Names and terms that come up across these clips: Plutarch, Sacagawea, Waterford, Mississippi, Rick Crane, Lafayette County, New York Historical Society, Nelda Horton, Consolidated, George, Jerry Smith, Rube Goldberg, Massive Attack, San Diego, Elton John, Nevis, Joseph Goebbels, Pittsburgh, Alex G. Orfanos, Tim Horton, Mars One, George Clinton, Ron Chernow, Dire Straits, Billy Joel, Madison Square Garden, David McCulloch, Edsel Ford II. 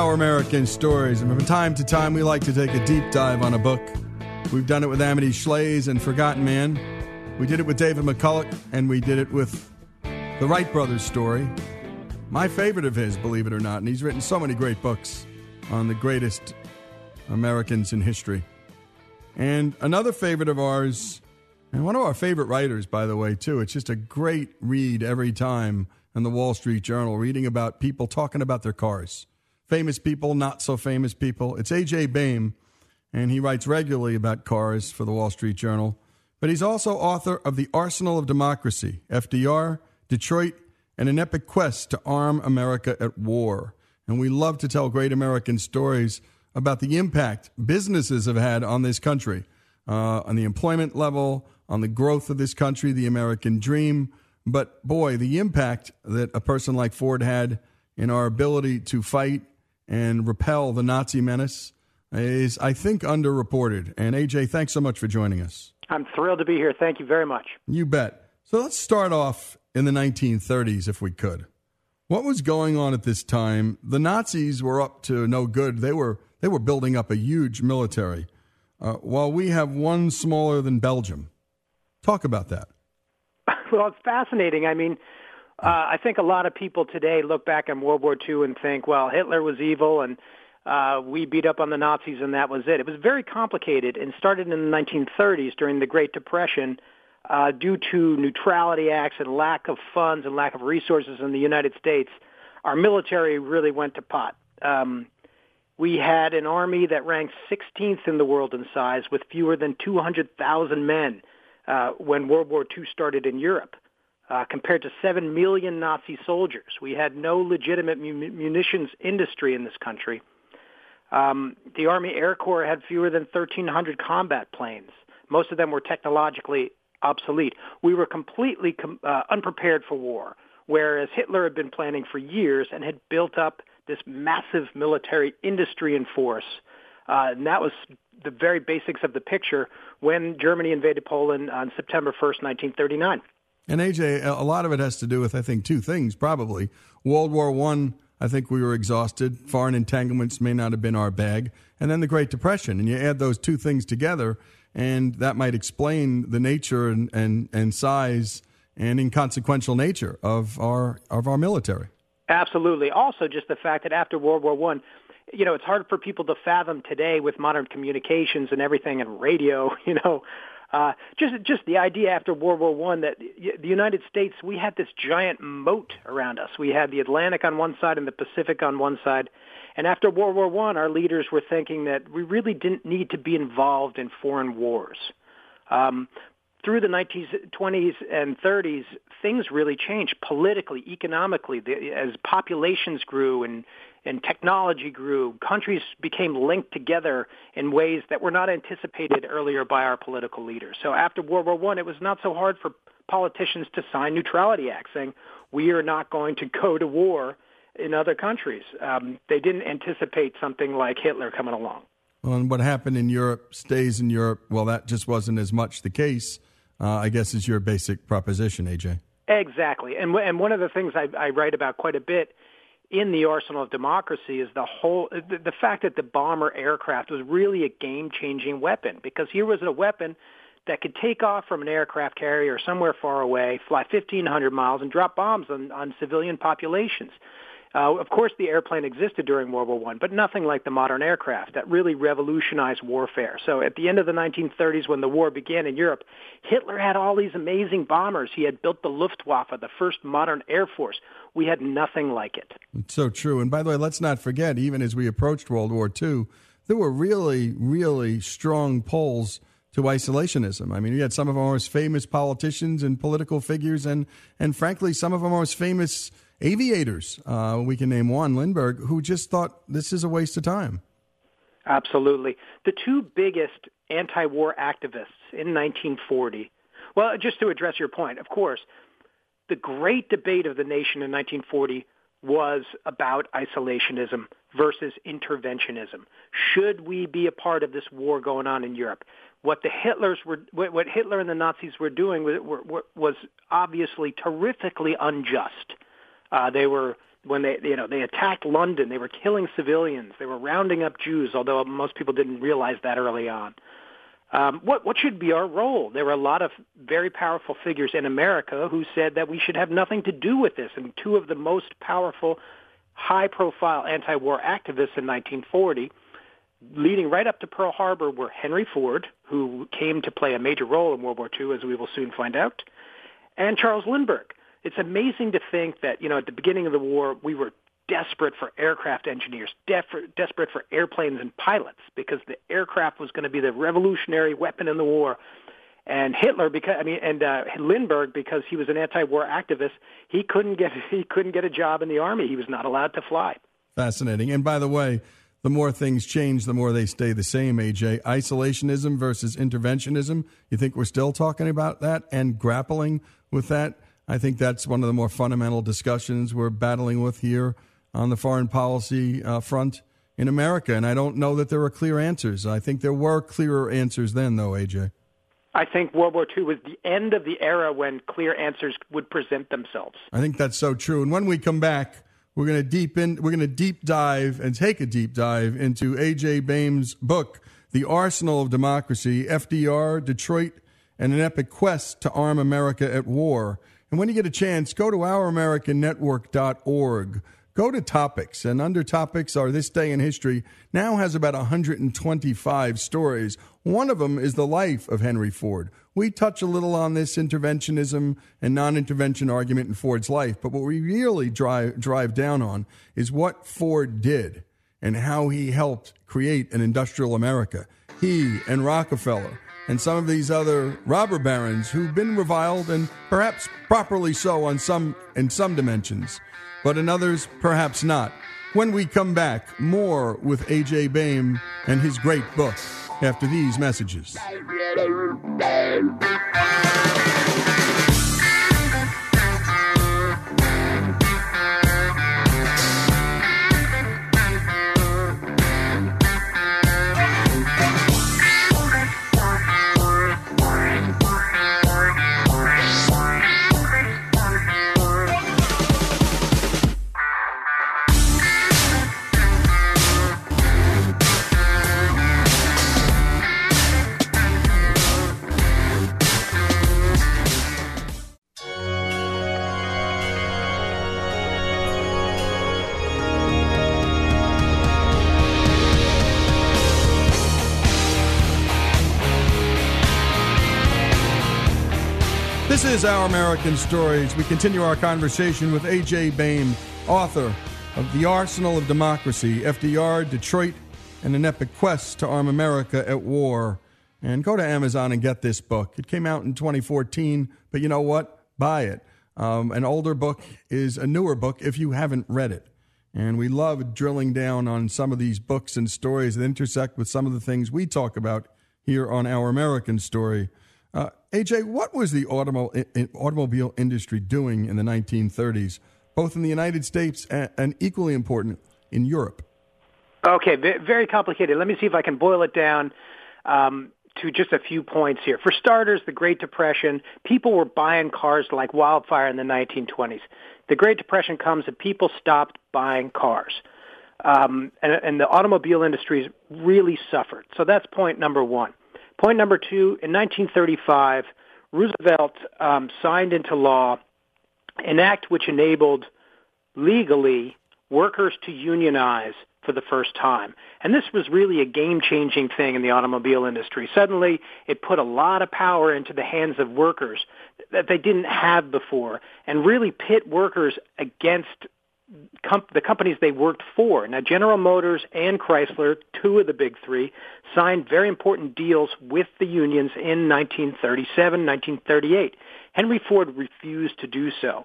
Our American Stories, and from time to time we like to take a deep dive on a book. We've done it with Amity Schles and Forgotten Man. We did it with David McCulloch, and we did it with the Wright Brothers story. My favorite of his, believe it or not, and he's written so many great books on the greatest Americans in history. And another favorite of ours, and one of our favorite writers, by the way, too. It's just a great read every time in the Wall Street Journal, reading about people talking about their cars. Famous people, not so famous people. It's A.J. Baime, and he writes regularly about cars for the Wall Street Journal. But he's also author of The Arsenal of Democracy, FDR, Detroit, and an epic quest to arm America at war. And we love to tell great American stories about the impact businesses have had on this country, on the employment level, on the growth of this country, the American dream. But, boy, the impact that a person like Ford had in our ability to fight and repel the Nazi menace is, I think, underreported. And, A.J., thanks so much for joining us. I'm thrilled to be here. Thank you very much. You bet. So let's start off in the 1930s, if we could. What was going on at this time? The Nazis were up to no good. They were building up a huge military, while we have one smaller than Belgium. Talk about that. Well, it's fascinating. I mean, I think a lot of people today look back on World War II and think, well, Hitler was evil and we beat up on the Nazis and that was it. It was very complicated and started in the 1930s during the Great Depression due to neutrality acts and lack of funds and lack of resources in the United States. Our military really went to pot. We had an army that ranked 16th in the world in size with fewer than 200,000 men when World War II started in Europe, compared to 7 million Nazi soldiers. We had no legitimate munitions industry in this country. The Army Air Corps had fewer than 1,300 combat planes. Most of them were technologically obsolete. We were completely unprepared for war, whereas Hitler had been planning for years and had built up this massive military industry and force. And that was the very basics of the picture when Germany invaded Poland on September 1st, 1939. And, A.J., a lot of it has to do with, I think, two things, probably. World War I. I think we were exhausted. Foreign entanglements may not have been our bag. And then the Great Depression. And you add those two things together, and that might explain the nature and size and inconsequential nature of our military. Absolutely. Also, just the fact that after World War I, you know, it's hard for people to fathom today with modern communications and everything and radio, you know. Just the idea after World War I that the United States, we had this giant moat around us. We had the Atlantic on one side and the Pacific on one side. And after World War I, our leaders were thinking that we really didn't need to be involved in foreign wars. Through the 1920s and 30s, things really changed politically, economically, as populations grew and technology grew. Countries became linked together in ways that were not anticipated earlier by our political leaders. So after World War I, it was not so hard for politicians to sign neutrality acts saying, we are not going to go to war in other countries. They didn't anticipate something like Hitler coming along. Well, and what happened in Europe stays in Europe. Well, that just wasn't as much the case. I guess is your basic proposition, A.J. Exactly. And one of the things I write about quite a bit in The Arsenal of Democracy is the fact that the bomber aircraft was really a game-changing weapon, because here was a weapon that could take off from an aircraft carrier somewhere far away, fly 1,500 miles, and drop bombs on civilian populations. Of course, the airplane existed during World War I, but nothing like the modern aircraft that really revolutionized warfare. So at the end of the 1930s, when the war began in Europe, Hitler had all these amazing bombers. He had built the Luftwaffe, the first modern air force. We had nothing like it. It's so true. And by the way, let's not forget, even as we approached World War II, there were really, really strong pulls to isolationism. I mean, you had some of our most famous politicians and political figures, and frankly, some of our most famous aviators, we can name one, Lindbergh, who just thought this is a waste of time. Absolutely. The two biggest anti-war activists in 1940, well, just to address your point, of course, the great debate of the nation in 1940 was about isolationism versus interventionism. Should we be a part of this war going on in Europe? What Hitler and the Nazis were doing was obviously terrifically unjust. They were when they, you know, they attacked London, they were killing civilians, they were rounding up Jews, although most people didn't realize that early on. What should be our role? There were a lot of very powerful figures in America who said that we should have nothing to do with this, and two of the most powerful, high-profile anti-war activists in 1940, leading right up to Pearl Harbor, were Henry Ford, who came to play a major role in World War II, as we will soon find out, and Charles Lindbergh. It's amazing to think that, you know, at the beginning of the war, we were desperate for aircraft engineers, desperate for airplanes and pilots, because the aircraft was going to be the revolutionary weapon in the war. And Hitler, Lindbergh, because he was an anti-war activist, he couldn't get a job in the army. He was not allowed to fly. Fascinating. And by the way, the more things change, the more they stay the same. AJ, isolationism versus interventionism. You think we're still talking about that and grappling with that? I think that's one of the more fundamental discussions we're battling with here on the foreign policy front in America, and I don't know that there are clear answers. I think there were clearer answers then, though, AJ. I think World War II was the end of the era when clear answers would present themselves. I think that's so true. And when we come back, we're going to take a deep dive into A.J. Baime's book, The Arsenal of Democracy, FDR, Detroit, and an Epic Quest to Arm America at War. And when you get a chance, go to ouramericannetwork.org. Go to topics, and under topics are This Day in History. Now has about 125 stories. One of them is the life of Henry Ford. We touch a little on this interventionism and non-intervention argument in Ford's life, but what we really drive down on is what Ford did and how he helped create an industrial America. He and Rockefeller and some of these other robber barons who've been reviled, and perhaps properly so in some dimensions, but in others, perhaps not. When we come back, more with A.J. Baime and his great book after these messages. This is Our American Stories. We continue our conversation with A.J. Baime, author of The Arsenal of Democracy, FDR, Detroit, and an Epic Quest to Arm America at War. And go to Amazon and get this book. It came out in 2014, but you know what? Buy it. An older book is a newer book if you haven't read it. And we love drilling down on some of these books and stories that intersect with some of the things we talk about here on Our American Story. AJ, what was the automobile industry doing in the 1930s, both in the United States and equally important in Europe? Okay, very complicated. Let me see if I can boil it down to just a few points here. For starters, the Great Depression, people were buying cars like wildfire in the 1920s. The Great Depression comes and people stopped buying cars. And the automobile industries really suffered. So that's point number one. Point number two, in 1935, Roosevelt signed into law an act which enabled legally workers to unionize for the first time. And this was really a game-changing thing in the automobile industry. Suddenly, it put a lot of power into the hands of workers that they didn't have before, and really pit workers against the companies they worked for. Now, General Motors and Chrysler, two of the big three, signed very important deals with the unions in 1937, 1938. Henry Ford refused to do so.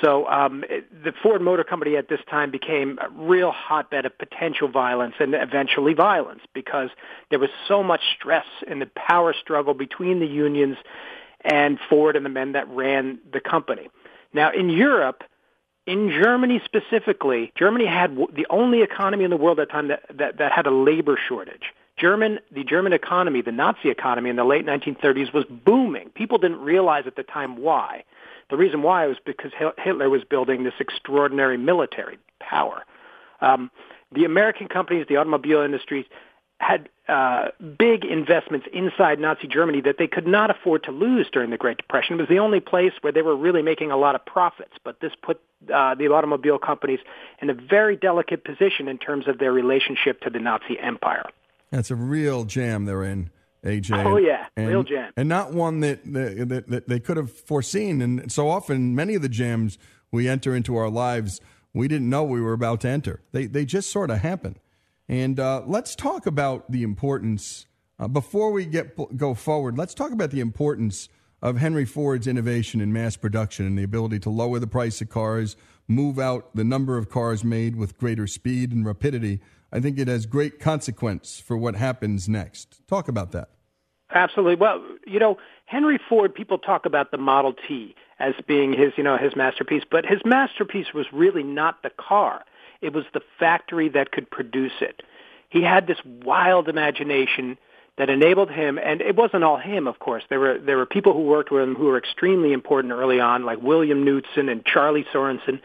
So the Ford Motor Company at this time became a real hotbed of potential violence and eventually violence, because there was so much stress in the power struggle between the unions and Ford and the men that ran the company. Now, in Europe, in Germany specifically, Germany had the only economy in the world at the time that had a labor shortage. The German economy, the Nazi economy in the late 1930s was booming. People didn't realize at the time why. The reason why was because Hitler was building this extraordinary military power. The American companies, the automobile industries, had big investments inside Nazi Germany that they could not afford to lose during the Great Depression. It was the only place where they were really making a lot of profits, but this put the automobile companies in a very delicate position in terms of their relationship to the Nazi empire. That's a real jam they're in, A.J. Oh, yeah, real jam. And not one that they could have foreseen. And so often, many of the jams we enter into our lives, we didn't know we were about to enter. They just sort of happen. And let's talk about the importance, before we go forward, let's talk about the importance of Henry Ford's innovation in mass production and the ability to lower the price of cars, move out the number of cars made with greater speed and rapidity. I think it has great consequence for what happens next. Talk about that. Absolutely. Well, you know, Henry Ford, people talk about the Model T as being his masterpiece, but his masterpiece was really not the car. It was the factory that could produce it. He had this wild imagination that enabled him, and it wasn't all him, of course. There were people who worked with him who were extremely important early on, like William Knudsen and Charlie Sorensen,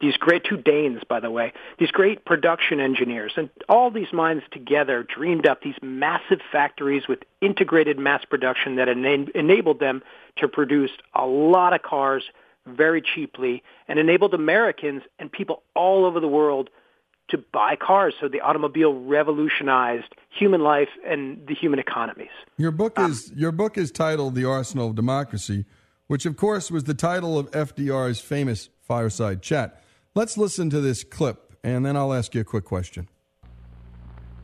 these great two Danes, by the way, these great production engineers. And all these minds together dreamed up these massive factories with integrated mass production that enabled them to produce a lot of cars very cheaply, and enabled Americans and people all over the world to buy cars. So the automobile revolutionized human life and the human economies. Your book is titled The Arsenal of Democracy, which, of course, was the title of FDR's famous fireside chat. Let's listen to this clip, and then I'll ask you a quick question.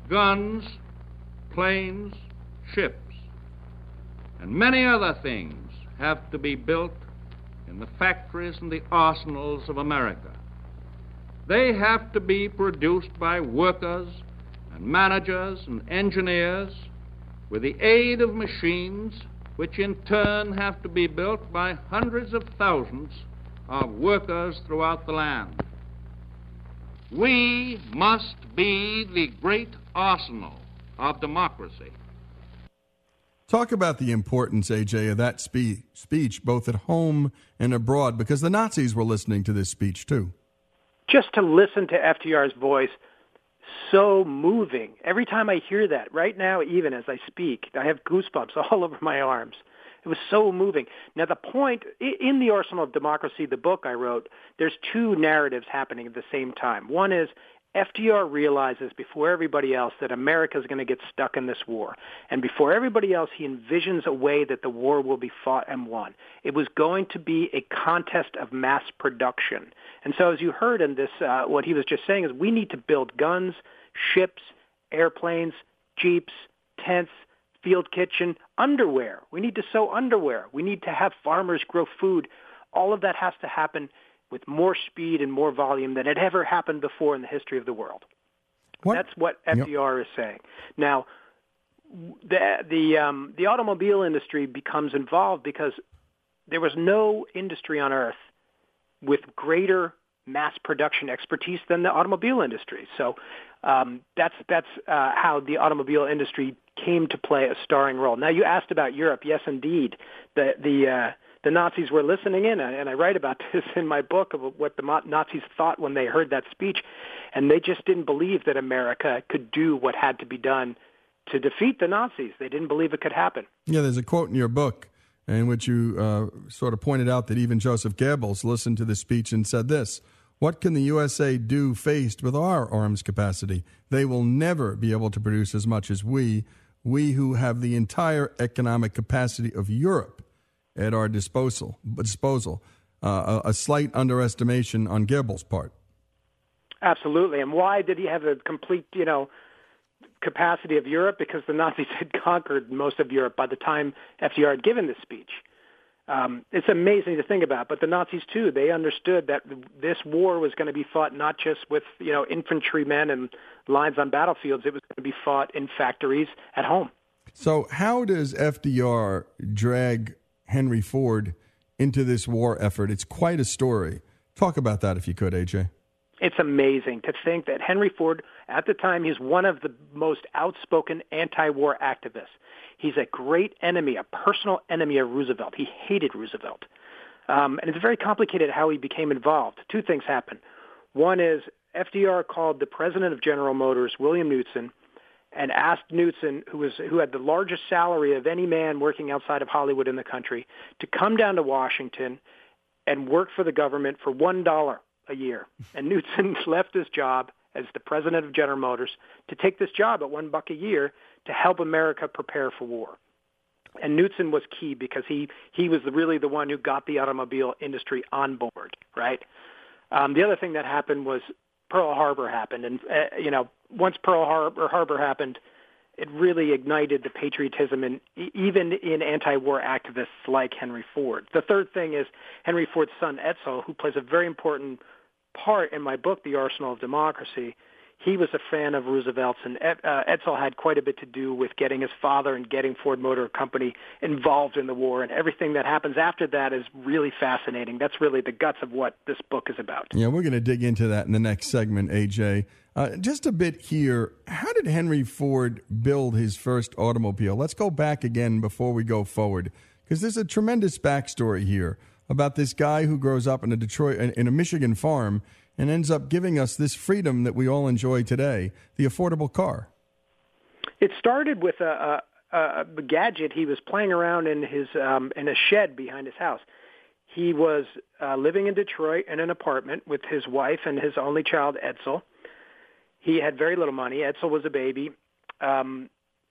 Guns, planes, ships, and many other things have to be built in the factories and the arsenals of America. They have to be produced by workers and managers and engineers with the aid of machines, which in turn have to be built by hundreds of thousands of workers throughout the land. We must be the great arsenal of democracy. Talk about the importance, A.J., of that speech, both at home and abroad, because the Nazis were listening to this speech, too. Just to listen to FDR's voice, so moving. Every time I hear that, right now, even as I speak, I have goosebumps all over my arms. It was so moving. Now, the point, in The Arsenal of Democracy, the book I wrote, there's two narratives happening at the same time. One is, FDR realizes before everybody else that America is going to get stuck in this war. And before everybody else, he envisions a way that the war will be fought and won. It was going to be a contest of mass production. And so as you heard in this, what he was just saying is we need to build guns, ships, airplanes, jeeps, tents, field kitchen, underwear. We need to sew underwear. We need to have farmers grow food. All of that has to happen with more speed and more volume than had ever happened before in the history of the world. That's what FDR is saying. Now, the automobile industry becomes involved because there was no industry on earth with greater mass production expertise than the automobile industry. So that's how the automobile industry came to play a starring role. Now, you asked about Europe. Yes, indeed. The Nazis were listening in, and I write about this in my book of what the Nazis thought when they heard that speech, and they just didn't believe that America could do what had to be done to defeat the Nazis. They didn't believe it could happen. Yeah, there's a quote in your book in which you sort of pointed out that even Joseph Goebbels listened to the speech and said this, "What can the USA do faced with our arms capacity? They will never be able to produce as much as we who have the entire economic capacity of Europe at our disposal, a slight underestimation on Goebbels' part." Absolutely. And why did he have a complete, capacity of Europe? Because the Nazis had conquered most of Europe by the time FDR had given this speech. It's amazing to think about, but the Nazis, too, they understood that this war was going to be fought not just with, infantrymen and lines on battlefields. It was going to be fought in factories at home. So how does FDR drag Henry Ford into this war effort? It's quite a story. Talk about that if you could, AJ. It's amazing to think that Henry Ford, at the time, he's one of the most outspoken anti-war activists. He's a great enemy, a personal enemy of Roosevelt. He hated Roosevelt. And it's very complicated how he became involved. Two things happened. One is FDR called the president of General Motors, William Knudsen, and asked Knudsen, who had the largest salary of any man working outside of Hollywood in the country, to come down to Washington and work for the government for $1 a year. And Knudsen left his job as the president of General Motors to take this job at $1 a year to help America prepare for war. And Knudsen was key because he was really the one who got the automobile industry on board, right? The other thing that happened was Pearl Harbor happened. And, once Pearl Harbor happened, it really ignited the patriotism even in anti-war activists like Henry Ford. The third thing is Henry Ford's son, Edsel, who plays a very important part in my book, The Arsenal of Democracy. He was a fan of Roosevelt's, and Edsel had quite a bit to do with getting his father and getting Ford Motor Company involved in the war, and everything that happens after that is really fascinating. That's really the guts of what this book is about. Yeah, we're going to dig into that in the next segment, AJ. Just a bit here, how did Henry Ford build his first automobile? Let's go back again before we go forward, because there's a tremendous backstory here about this guy who grows up in a Michigan farm and ends up giving us this freedom that we all enjoy today, the affordable car. It started with a gadget he was playing around in in a shed behind his house. He was living in Detroit in an apartment with his wife and his only child, Edsel. He had very little money. Edsel was a baby.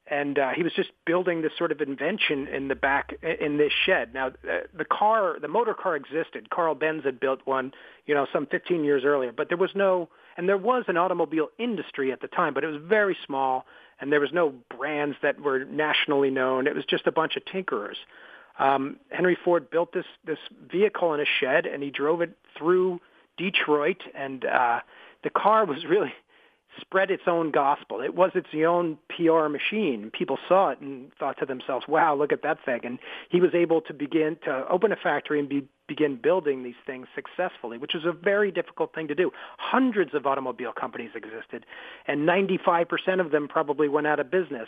And he was just building this sort of invention in this shed. Now, the motor car existed. Carl Benz had built one, some 15 years earlier. But there was there was an automobile industry at the time, but it was very small, and there was no brands that were nationally known. It was just a bunch of tinkerers. Henry Ford built this vehicle in a shed, and he drove it through Detroit, and the car was really spread its own gospel. It was its own PR machine. People saw it and thought to themselves, wow, look at that thing. And he was able to begin to open a factory and begin building these things successfully, which was a very difficult thing to do. Hundreds of automobile companies existed, and 95% of them probably went out of business.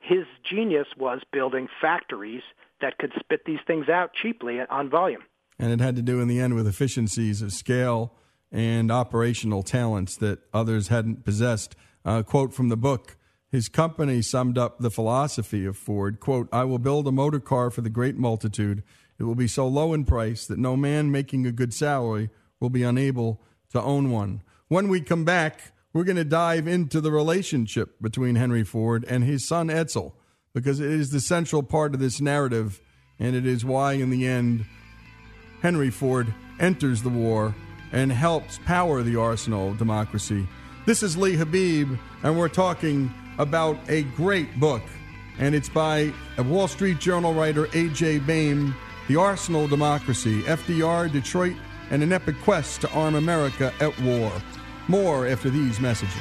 His genius was building factories that could spit these things out cheaply on volume. And it had to do in the end with efficiencies of scale and operational talents that others hadn't possessed. A quote from the book, his company summed up the philosophy of Ford, quote, "I will build a motor car for the great multitude. It will be so low in price that no man making a good salary will be unable to own one." When we come back, we're going to dive into the relationship between Henry Ford and his son Edsel, because it is the central part of this narrative, and it is why, in the end, Henry Ford enters the war and helps power the arsenal of democracy. This is Lee Habib, and we're talking about a great book, and it's by a Wall Street Journal writer, A.J. Baime, The Arsenal of Democracy, FDR, Detroit, and an Epic Quest to Arm America at War. More after these messages.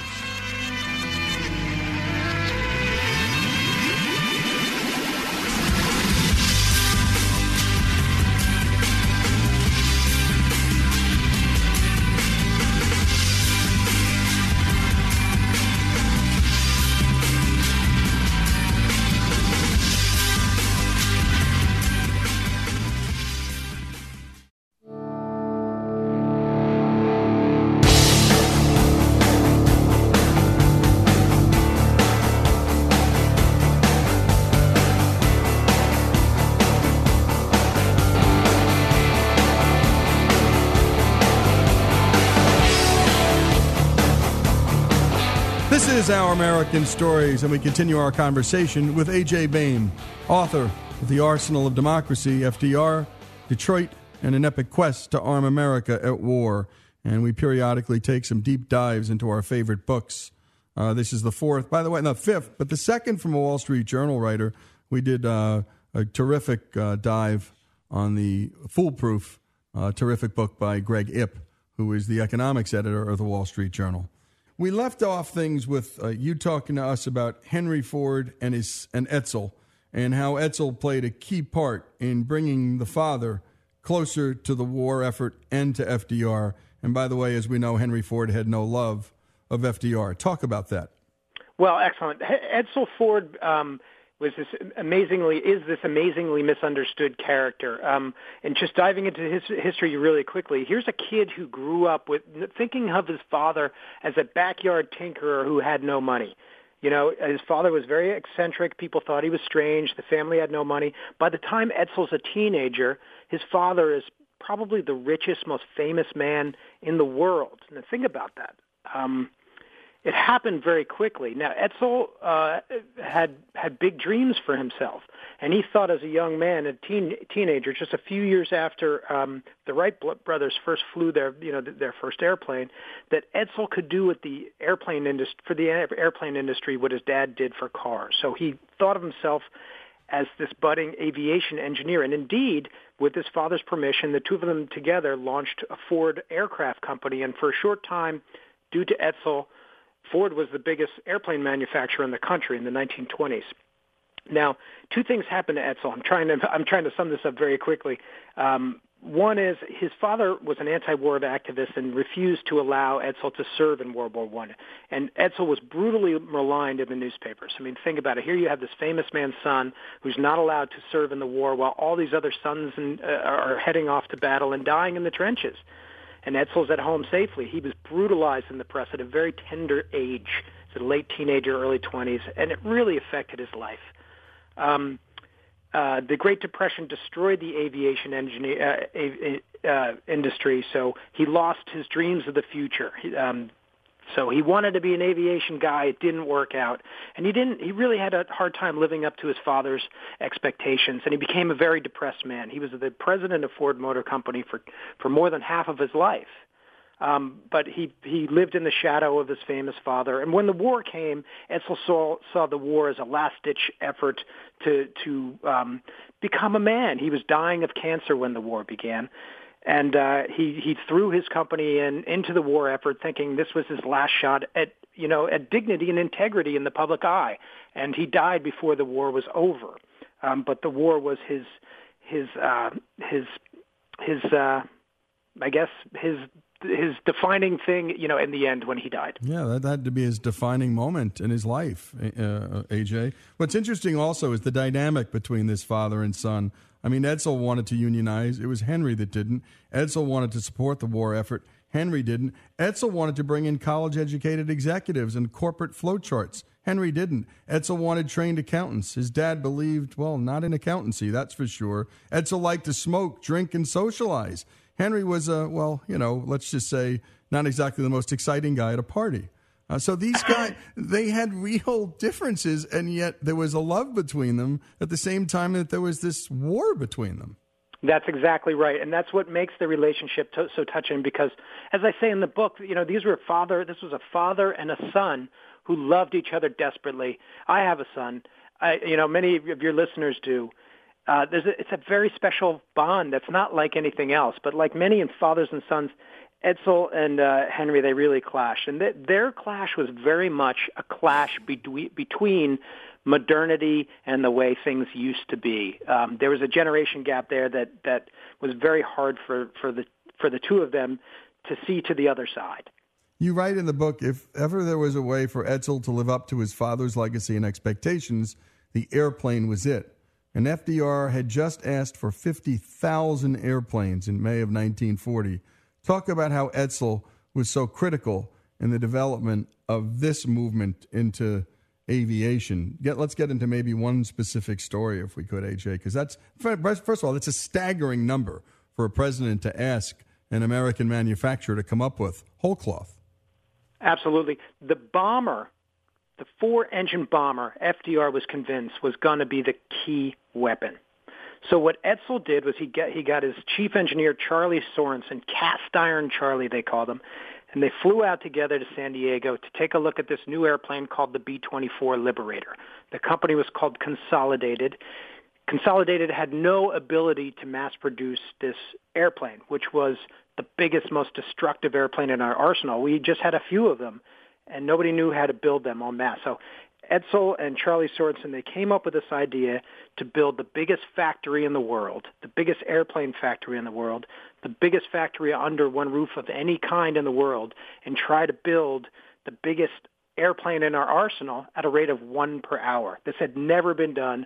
This is Our American Stories, and we continue our conversation with A.J. Baime, author of The Arsenal of Democracy, FDR, Detroit, and an Epic Quest to Arm America at War. And we periodically take some deep dives into our favorite books. This is the fourth, by the way, not fifth, but the second from a Wall Street Journal writer. We did a terrific dive on the Foolproof, terrific book by Greg Ip, who is the economics editor of the Wall Street Journal. We left off things with you talking to us about Henry Ford and Edsel, and how Edsel played a key part in bringing the father, closer to the war effort and to FDR. And by the way, as we know, Henry Ford had no love of FDR. Talk about that. Well, excellent. Edsel Ford is this amazingly misunderstood character. And just diving into his history really quickly, here's a kid who grew up with thinking of his father as a backyard tinkerer who had no money. You know, his father was very eccentric. People thought he was strange. The family had no money. By the time Edsel's a teenager, his father is probably the richest, most famous man in the world. Now, think about that. It happened very quickly. Now, Edsel had big dreams for himself, and he thought as a young man, a teenager, just a few years after the Wright brothers first flew their first airplane, that Edsel could do what the airplane industry what his dad did for cars. So he thought of himself as this budding aviation engineer. And indeed, with his father's permission, the two of them together launched a Ford aircraft company, and for a short time, due to Edsel, Ford was the biggest airplane manufacturer in the country in the 1920s. Now, two things happened to Edsel. I'm trying to sum this up very quickly. One is his father was an anti-war activist and refused to allow Edsel to serve in World War I. And Edsel was brutally maligned in the newspapers. I mean, think about it. Here you have this famous man's son who's not allowed to serve in the war while all these other sons are heading off to battle and dying in the trenches. And Edsel's at home safely. He was brutalized in the press at a very tender age, so late teenager, early 20s, and it really affected his life. The Great Depression destroyed the aviation industry, so he lost his dreams of the future. So he wanted to be an aviation guy. It didn't work out, and he really had a hard time living up to his father's expectations, and he became a very depressed man. He was the president of Ford Motor Company for more than half of his life, but he lived in the shadow of his famous father. And when the war came, Edsel saw the war as a last-ditch effort to become a man. He was dying of cancer when the war began. And he threw his company into the war effort, thinking this was his last shot at dignity and integrity in the public eye. And he died before the war was over. But the war was his defining thing, in the end when he died. Yeah, that had to be his defining moment in his life, AJ. What's interesting also is the dynamic between this father and son. I mean, Edsel wanted to unionize. It was Henry that didn't. Edsel wanted to support the war effort. Henry didn't. Edsel wanted to bring in college-educated executives and corporate flowcharts. Henry didn't. Edsel wanted trained accountants. His dad believed, well, not in accountancy, that's for sure. Edsel liked to smoke, drink, and socialize. Henry was, let's just say, not exactly the most exciting guy at a party. So these guys, they had real differences, and yet there was a love between them at the same time that there was this war between them. That's exactly right, and that's what makes the relationship so touching because, as I say in the book, this was a father and a son who loved each other desperately. I have a son. Many of your listeners do. It's a very special bond that's not like anything else, but like many in fathers and sons, Edsel and Henry, they really clashed. And their clash was very much a clash between modernity and the way things used to be. There was a generation gap there that was very hard for the two of them to see to the other side. You write in the book, if ever there was a way for Edsel to live up to his father's legacy and expectations, the airplane was it. And FDR had just asked for 50,000 airplanes in May of 1940. Talk about how Edsel was so critical in the development of this movement into aviation. Let's get into maybe one specific story, if we could, AJ, because that's, first of all, it's a staggering number for a president to ask an American manufacturer to come up with, whole cloth. Absolutely. The bomber, the four-engine bomber, FDR was convinced was going to be the key weapon. So what Edsel did was he got his chief engineer, Charlie Sorensen, cast iron Charlie they called him, and they flew out together to San Diego to take a look at this new airplane called the B-24 Liberator. The company was called Consolidated. Consolidated had no ability to mass produce this airplane, which was the biggest, most destructive airplane in our arsenal. We just had a few of them, and nobody knew how to build them en masse. So Edsel and Charlie Sorensen, they came up with this idea to build the biggest factory in the world, the biggest airplane factory in the world, the biggest factory under one roof of any kind in the world, and try to build the biggest airplane in our arsenal at a rate of one per hour. This had never been done,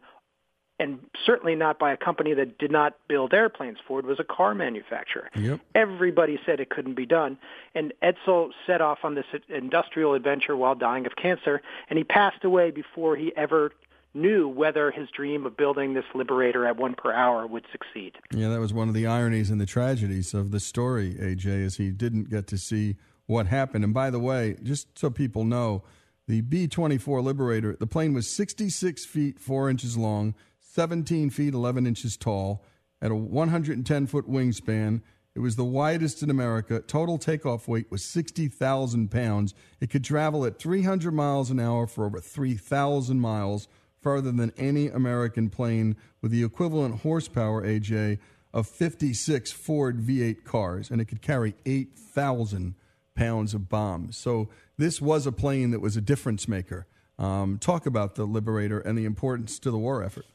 and certainly not by a company that did not build airplanes. Ford was a car manufacturer. Yep. Everybody said it couldn't be done. And Edsel set off on this industrial adventure while dying of cancer, and he passed away before he ever knew whether his dream of building this Liberator at one per hour would succeed. Yeah, that was one of the ironies and the tragedies of the story, AJ, is he didn't get to see what happened. And by the way, just so people know, the B-24 Liberator, the plane was 66 feet, 4 inches long, 17 feet, 11 inches tall, at a 110-foot wingspan. It was the widest in America. Total takeoff weight was 60,000 pounds. It could travel at 300 miles an hour for over 3,000 miles, farther than any American plane, with the equivalent horsepower, AJ, of 56 Ford V8 cars, and it could carry 8,000 pounds of bombs. So this was a plane that was a difference maker. Talk about the Liberator and the importance to the war effort.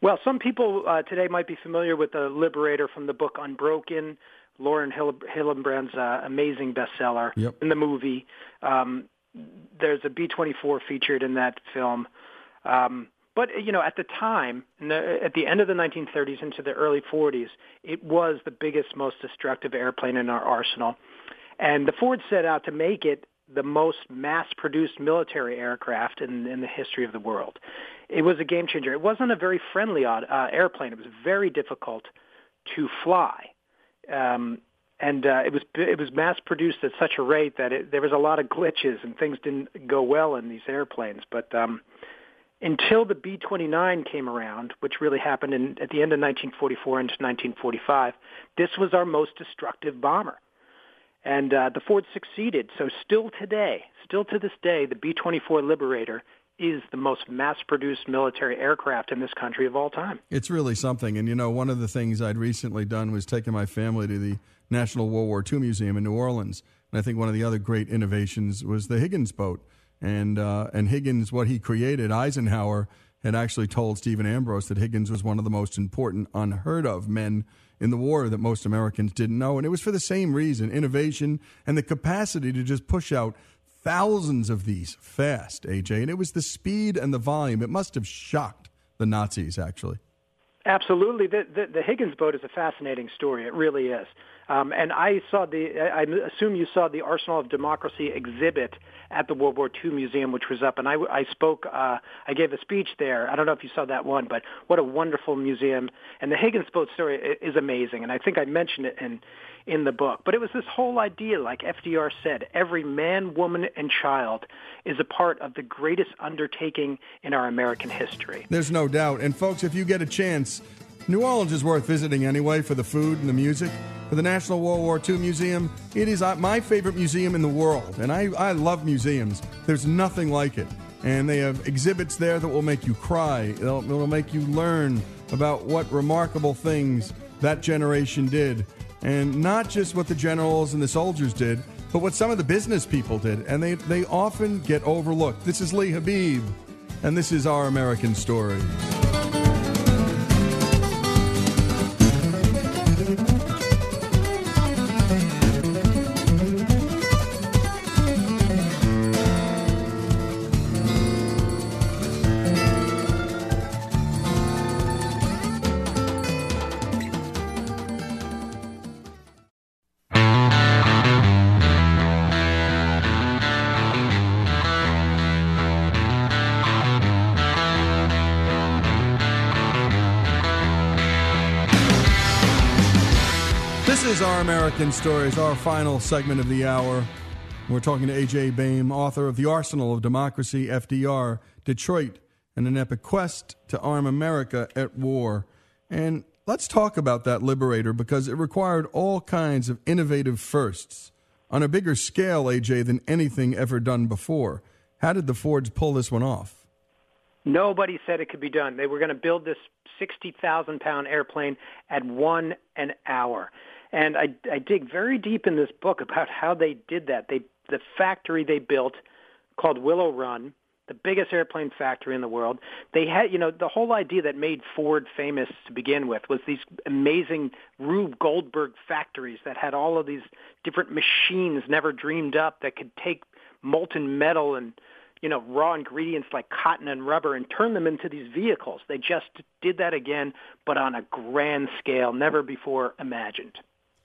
Well, some people today might be familiar with the Liberator from the book Unbroken, Lauren Hillenbrand's amazing bestseller. Yep. In the movie. There's a B-24 featured in that film. But, you know, at the time, at the end of the 1930s into the early 40s, it was the biggest, most destructive airplane in our arsenal. And the Ford set out to make it the most mass-produced military aircraft in the history of the world. It was a game-changer. It wasn't a very friendly airplane. It was very difficult to fly. It was mass-produced at such a rate that there was a lot of glitches and things didn't go well in these airplanes. But until the B-29 came around, which really happened at the end of 1944 into 1945, this was our most destructive bomber. And the Ford succeeded. So still to this day, the B-24 Liberator is the most mass-produced military aircraft in this country of all time. It's really something. And, you know, one of the things I'd recently done was taking my family to the National World War II Museum in New Orleans. And I think one of the other great innovations was the Higgins boat. And Higgins, what he created, Eisenhower had actually told Stephen Ambrose that Higgins was one of the most important, unheard of men in the war that most Americans didn't know. And it was for the same reason, innovation and the capacity to just push out thousands of these fast, AJ. And it was the speed and the volume. It must have shocked the Nazis, actually. Absolutely. The Higgins boat is a fascinating story. It really is. And I assume you saw the Arsenal of Democracy exhibit at the World War II Museum, which was up. And I gave a speech there. I don't know if you saw that one, but what a wonderful museum. And the Higgins boat story is amazing. And I think I mentioned it in the book. But it was this whole idea, like FDR said, every man, woman, and child is a part of the greatest undertaking in our American history. There's no doubt. And folks, if you get a chance, New Orleans is worth visiting anyway for the food and the music. For the National World War II Museum, it is my favorite museum in the world, and I love museums. There's nothing like it. And they have exhibits there that will make you cry. They'll make you learn about what remarkable things that generation did, and not just what the generals and the soldiers did, but what some of the business people did, and they often get overlooked. This is Lee Habib, and this is Our American Story. Our American Stories, our final segment of the hour. We're talking to A.J. Baime, author of The Arsenal of Democracy, FDR, Detroit, and an epic quest to arm America at war. And let's talk about that Liberator, because it required all kinds of innovative firsts on a bigger scale, A.J., than anything ever done before. How did the Fords pull this one off? Nobody said it could be done. They were going to build this 60,000-pound airplane at 1 an hour. And I dig very deep in this book about how they did that. The factory they built, called Willow Run, the biggest airplane factory in the world. They had, you know, the whole idea that made Ford famous to begin with was these amazing Rube Goldberg factories that had all of these different machines never dreamed up that could take molten metal and, you know, raw ingredients like cotton and rubber and turn them into these vehicles. They just did that again, but on a grand scale, never before imagined.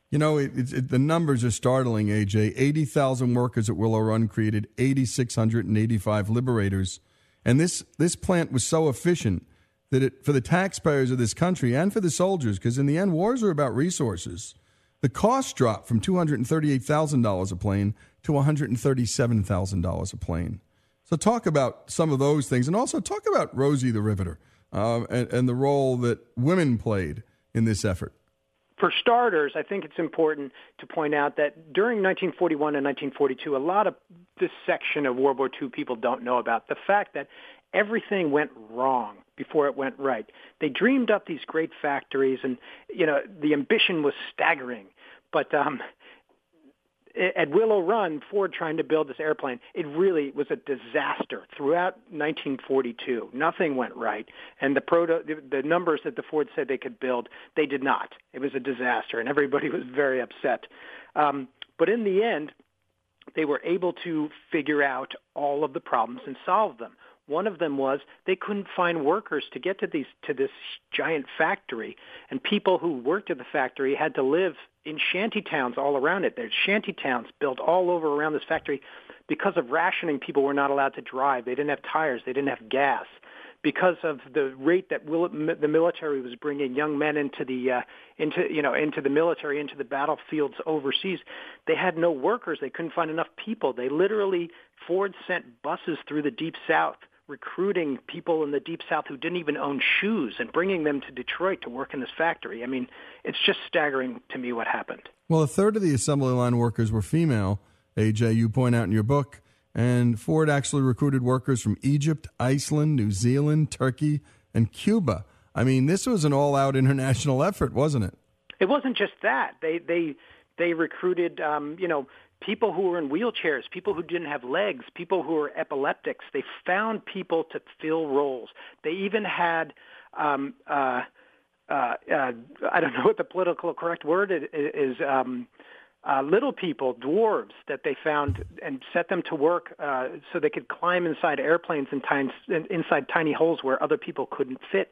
You know, the numbers are startling, AJ. 80,000 workers at Willow Run created 8,685 Liberators. And this plant was so efficient that for the taxpayers of this country and for the soldiers, because in the end, wars are about resources, the cost dropped from $238,000 a plane to $137,000 a plane. So talk about some of those things. And also talk about Rosie the Riveter and the role that women played in this effort. For starters, I think it's important to point out that during 1941 and 1942, a lot of this section of World War II people don't know about the fact that everything went wrong before it went right. They dreamed up these great factories, and you know the ambition was staggering. But at Willow Run, Ford trying to build this airplane, it really was a disaster throughout 1942. Nothing went right, and the numbers that the Ford said they could build, they did not. It was a disaster, and everybody was very upset. But in the end, they were able to figure out all of the problems and solve them. One of them was they couldn't find workers to get to this giant factory, and people who worked at the factory had to live in shanty towns all around it. There's shanty towns built all over around this factory. Because of rationing, people were not allowed to drive. They didn't have tires. They didn't have gas. Because of the rate that the military was bringing young men into the military, into the battlefields overseas, they had no workers. They couldn't find enough people. They literally, Ford sent buses through the Deep South, recruiting people in the Deep South who didn't even own shoes and bringing them to Detroit to work in this factory. I mean, it's just staggering to me what happened. Well, a third of the assembly line workers were female, AJ, you point out in your book, and Ford actually recruited workers from Egypt, Iceland, New Zealand, Turkey, and Cuba. I mean, this was an all-out international effort, wasn't it? It wasn't just that. They recruited, people who were in wheelchairs, people who didn't have legs, people who were epileptics. They found people to fill roles. They even had, I don't know what the political correct word is, little people, dwarves, that they found and set them to work so they could climb inside airplanes and inside tiny holes where other people couldn't fit,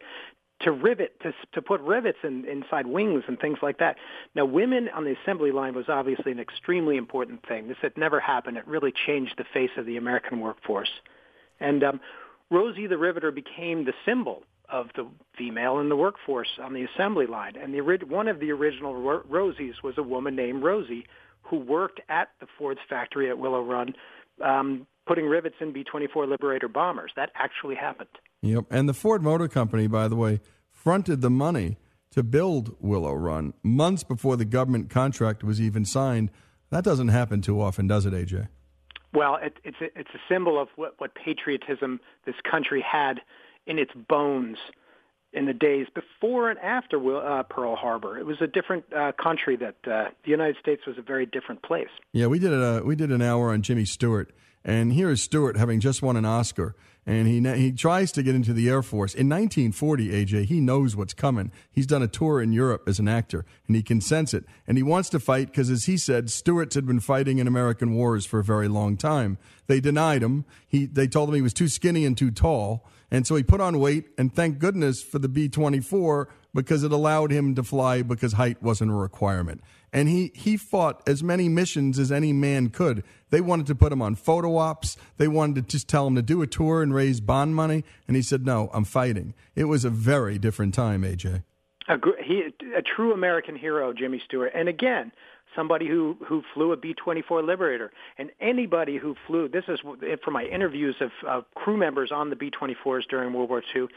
to put rivets inside wings and things like that. Now, women on the assembly line was obviously an extremely important thing. This had never happened. It really changed the face of the American workforce. And Rosie the Riveter became the symbol of the female in the workforce on the assembly line. And one of the original Rosies was a woman named Rosie who worked at the Ford's factory at Willow Run putting rivets in B-24 Liberator bombers. That actually happened. Yep, and the Ford Motor Company, by the way, fronted the money to build Willow Run months before the government contract was even signed. That doesn't happen too often, does it, AJ? Well, it's a symbol of what patriotism this country had in its bones in the days before and after Pearl Harbor. It was a different country that the United States was a very different place. Yeah, we did an hour on Jimmy Stewart, and here is Stewart having just won an Oscar, and he tries to get into the Air Force. In 1940, AJ, he knows what's coming. He's done a tour in Europe as an actor, and he can sense it, and he wants to fight because, as he said, Stewarts had been fighting in American wars for a very long time. They denied him. They told him he was too skinny and too tall, and so he put on weight, and thank goodness for the B-24 because it allowed him to fly because height wasn't a requirement. And he fought as many missions as any man could. They wanted to put him on photo ops. They wanted to just tell him to do a tour and raise bond money. And he said, no, I'm fighting. It was a very different time, AJ. A true American hero, Jimmy Stewart. And again, somebody who flew a B-24 Liberator. And anybody who flew, this is from my interviews of crew members on the B-24s during World War II,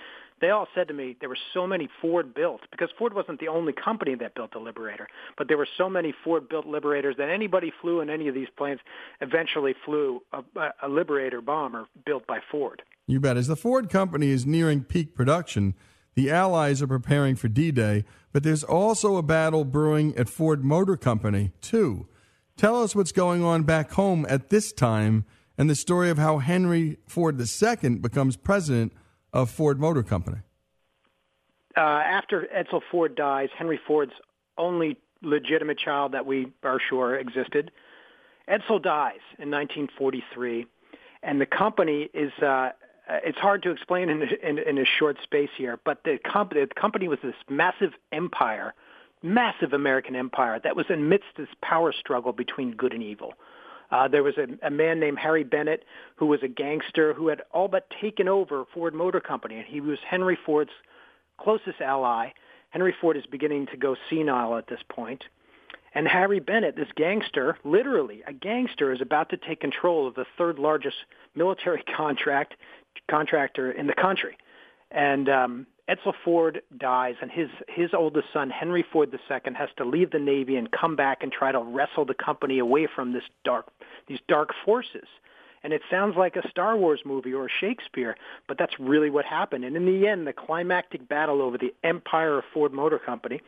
they all said to me there were so many Ford built, because Ford wasn't the only company that built the Liberator, but there were so many Ford built Liberators that anybody flew in any of these planes eventually flew a Liberator bomber built by Ford. You bet. As the Ford company is nearing peak production, the Allies are preparing for D-Day, but there's also a battle brewing at Ford Motor Company, too. Tell us what's going on back home at this time and the story of how Henry Ford II becomes president of Ford Motor Company. After Edsel Ford dies, Henry Ford's only legitimate child that we are sure existed, Edsel, dies in 1943, and the company is, it's hard to explain in a short space here, but the company was this massive empire, massive American empire that was amidst this power struggle between good and evil. There was a man named Harry Bennett who was a gangster who had all but taken over Ford Motor Company, and he was Henry Ford's closest ally. Henry Ford is beginning to go senile at this point. And Harry Bennett, this gangster, literally a gangster, is about to take control of the third largest military contractor in the country. And Edsel Ford dies, and his oldest son, Henry Ford II, has to leave the Navy and come back and try to wrestle the company away from these dark forces. And it sounds like a Star Wars movie or Shakespeare, but that's really what happened. And in the end, the climactic battle over the empire of Ford Motor Company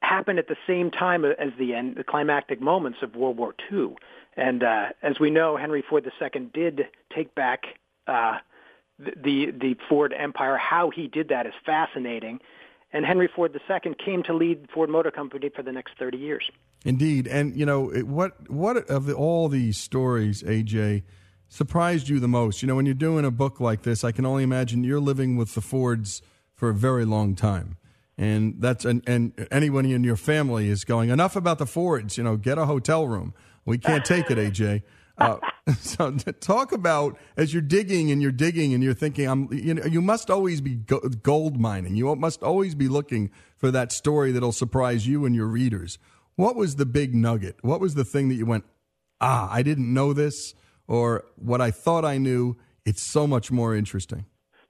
happened at the same time as the climactic moments of World War II. And as we know, Henry Ford II did take back the Ford empire. How he did that is fascinating. And Henry Ford II came to lead Ford Motor Company for the next 30 years. Indeed. And, you know, what of all these stories, A.J., surprised you the most? You know, when you're doing a book like this, I can only imagine you're living with the Fords for a very long time. And that's and anyone in your family is going, enough about the Fords, you know, get a hotel room. We can't take it, A.J. So talk about, as you're digging and you're thinking, you must always be gold mining. You must always be looking for that story that'll surprise you and your readers. What was the big nugget? What was the thing that you went, I didn't know this, or what I thought I knew, it's so much more interesting?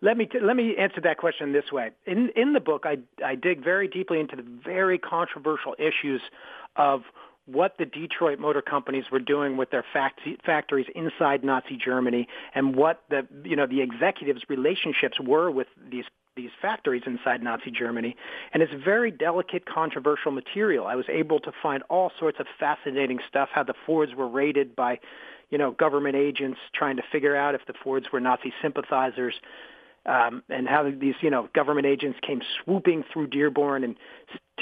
Let me answer that question this way. In the book, I dig very deeply into the very controversial issues of what the Detroit motor companies were doing with their factories inside Nazi Germany, and what the executives' relationships were with these factories inside Nazi Germany. And it's very delicate, controversial material. I was able to find all sorts of fascinating stuff, how the Fords were raided by, government agents trying to figure out if the Fords were Nazi sympathizers. And how these, government agents came swooping through Dearborn and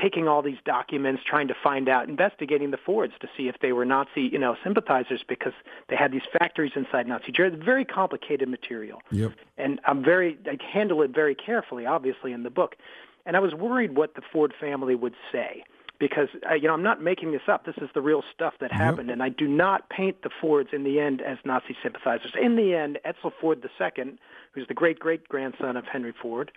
taking all these documents, trying to find out, investigating the Fords to see if they were Nazi, sympathizers, because they had these factories inside Nazi Germany. Very complicated material. Yep. And I handle it very carefully, obviously, in the book. And I was worried what the Ford family would say, because, I'm not making this up. This is the real stuff that happened. Yep. And I do not paint the Fords in the end as Nazi sympathizers. In the end, Edsel Ford II, who's the great-great-grandson of Henry Ford,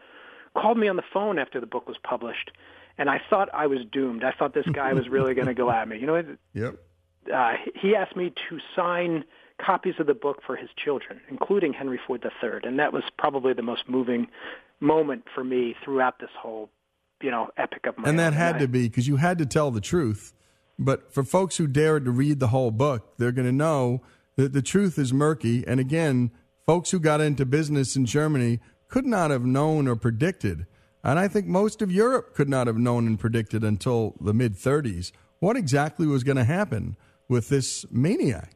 called me on the phone after the book was published, and I thought I was doomed. I thought this guy was really going to go at me. Yep. He asked me to sign copies of the book for his children, including Henry Ford III, and that was probably the most moving moment for me throughout this whole, epic of my life. And that had to be, because you had to tell the truth. But for folks who dared to read the whole book, they're going to know that the truth is murky, and again, folks who got into business in Germany could not have known or predicted. And I think most of Europe could not have known and predicted until the mid-'30s what exactly was going to happen with this maniac.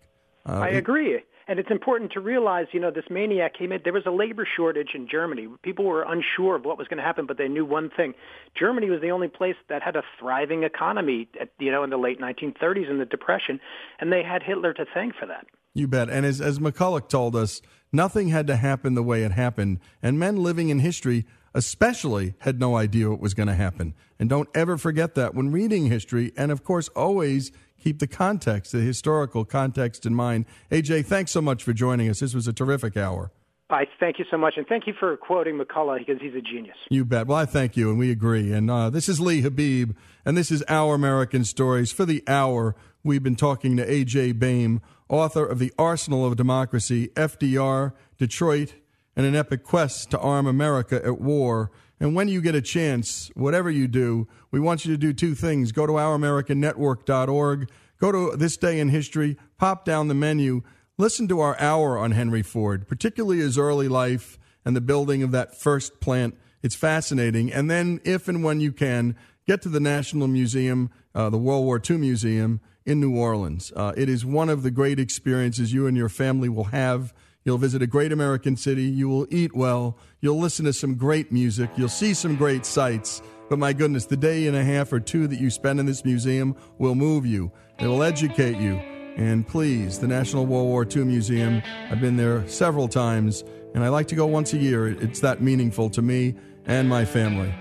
I agree. And it's important to realize, this maniac came in. There was a labor shortage in Germany. People were unsure of what was going to happen, but they knew one thing. Germany was the only place that had a thriving economy, in the late 1930s in the Depression, and they had Hitler to thank for that. You bet. And as McCulloch told us, nothing had to happen the way it happened. And men living in history especially had no idea what was going to happen. And don't ever forget that when reading history. And, of course, always keep the context, the historical context in mind. A.J., thanks so much for joining us. This was a terrific hour. I thank you so much. And thank you for quoting McCulloch, because he's a genius. You bet. Well, I thank you, and we agree. And this is Lee Habib, and this is Our American Stories. For the hour, we've been talking to A.J. Baime, author of The Arsenal of Democracy, FDR, Detroit, and an epic quest to arm America at war. And when you get a chance, whatever you do, we want you to do two things. Go to ouramericannetwork.org, go to This Day in History, pop down the menu, listen to our hour on Henry Ford, particularly his early life and the building of that first plant. It's fascinating. And then if and when you can, Get to the National Museum, the World War II Museum in New Orleans. It is one of the great experiences you and your family will have. You'll visit a great American city. You will eat well. You'll listen to some great music. You'll see some great sights. But my goodness, the day and a half or two that you spend in this museum will move you. It will educate you. And please, the National World War II Museum, I've been there several times, and I like to go once a year. It's that meaningful to me and my family.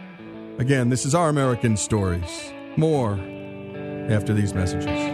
Again, this is Our American Stories. More after these messages.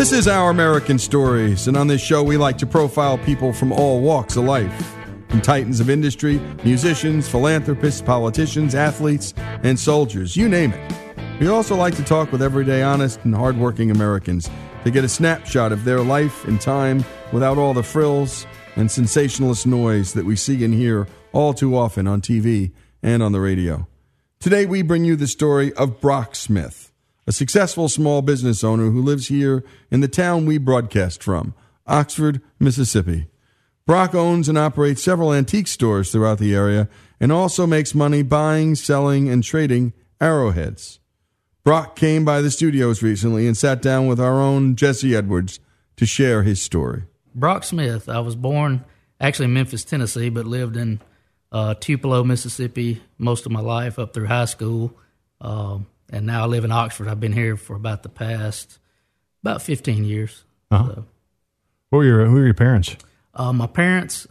This is Our American Stories, and on this show we like to profile people from all walks of life, from titans of industry, musicians, philanthropists, politicians, athletes, and soldiers, you name it. We also like to talk with everyday honest and hardworking Americans to get a snapshot of their life and time without all the frills and sensationalist noise that we see and hear all too often on TV and on the radio. Today we bring you the story of Brock Smith, a successful small business owner who lives here in the town we broadcast from, Oxford, Mississippi. Brock owns and operates several antique stores throughout the area and also makes money buying, selling, and trading arrowheads. Brock came by the studios recently and sat down with our own Jesse Edwards to share his story. Brock Smith. I was born actually in Memphis, Tennessee, but lived in Tupelo, Mississippi most of my life up through high school. And now I live in Oxford. I've been here for about the past, 15 years. Uh-huh. So. Who were your parents? My parents,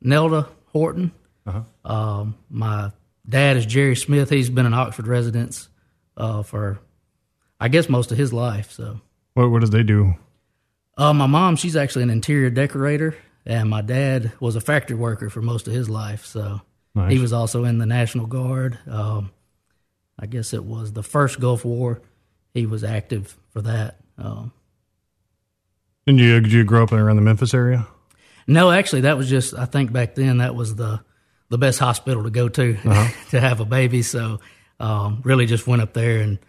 Nelda Horton. Uh-huh. My dad is Jerry Smith. He's been an Oxford resident for, I guess, most of his life. So. What did they do? My mom, she's actually an interior decorator, and my dad was a factory worker for most of his life. So nice. He was also in the National Guard. I guess it was the first Gulf War. He was active for that. And did you grow up around the Memphis area? No, actually, that was just, I think back then, that was the best hospital to go to uh-huh. to have a baby. So really just went up there, and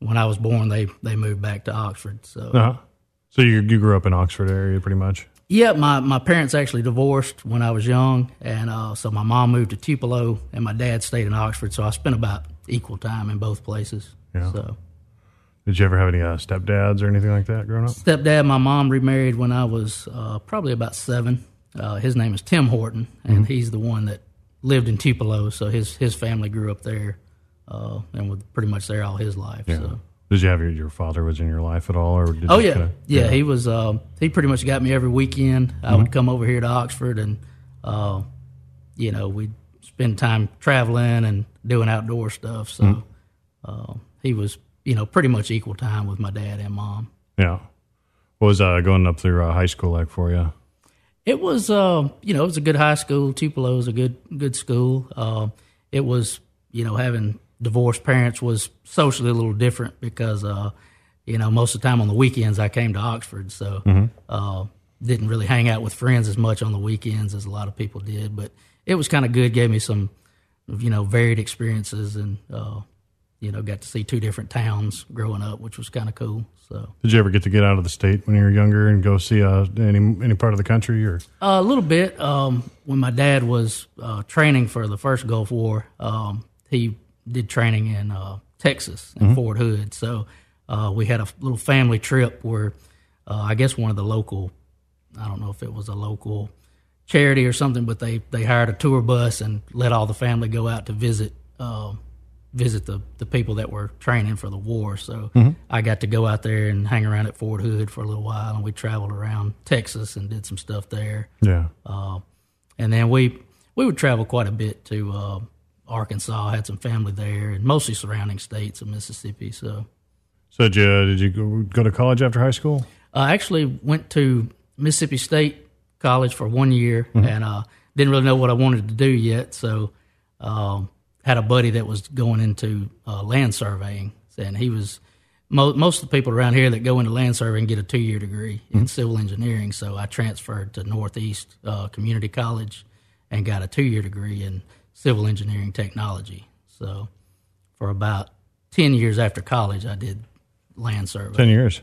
when I was born, they moved back to Oxford. So uh-huh. So you grew up in Oxford area pretty much? Yeah, my parents actually divorced when I was young, and so my mom moved to Tupelo, and my dad stayed in Oxford, so I spent about equal time in both places. Yeah. So, did you ever have any stepdads or anything like that growing up? Stepdad, my mom remarried when I was probably about 7. His name is Tim Horton, and mm-hmm. he's the one that lived in Tupelo, so his family grew up there and was pretty much there all his life. Yeah. So. Did you have your father was in your life at all? Or did oh, you yeah. Yeah, he was. He pretty much got me every weekend. I mm-hmm. would come over here to Oxford, and, we'd spend time traveling and doing outdoor stuff. So mm-hmm. He was, pretty much equal time with my dad and mom. Yeah. What was going up through high school like for you? It was, it was a good high school. Tupelo was a good school. It was, having divorced parents was socially a little different because, most of the time on the weekends I came to Oxford, so mm-hmm. Didn't really hang out with friends as much on the weekends as a lot of people did. But it was kind of good, gave me some, varied experiences, and, got to see 2 different towns growing up, which was kind of cool. So, did you ever get out of the state when you were younger and go see any part of the country? Or a little bit. When my dad was training for the first Gulf War, he did training in Texas in mm-hmm. Fort Hood. So we had a little family trip where I guess one of the local, I don't know if it was a local charity or something, but they hired a tour bus and let all the family go out to visit visit the people that were training for the war. So I got to go out there and hang around at Fort Hood for a little while, and we traveled around Texas and did some stuff there. Yeah. And then we would travel quite a bit to Arkansas, had some family there, and mostly surrounding states of Mississippi. So did you go to college after high school? I actually went to Mississippi State College for 1 year, and didn't really know what I wanted to do yet, so had a buddy that was going into land surveying, and he was most of the people around here that go into land surveying get a 2-year degree in civil engineering. So I transferred to Northeast Community College and got a 2-year degree in civil engineering technology. So for about 10 years after college, I did land surveying. 10 years.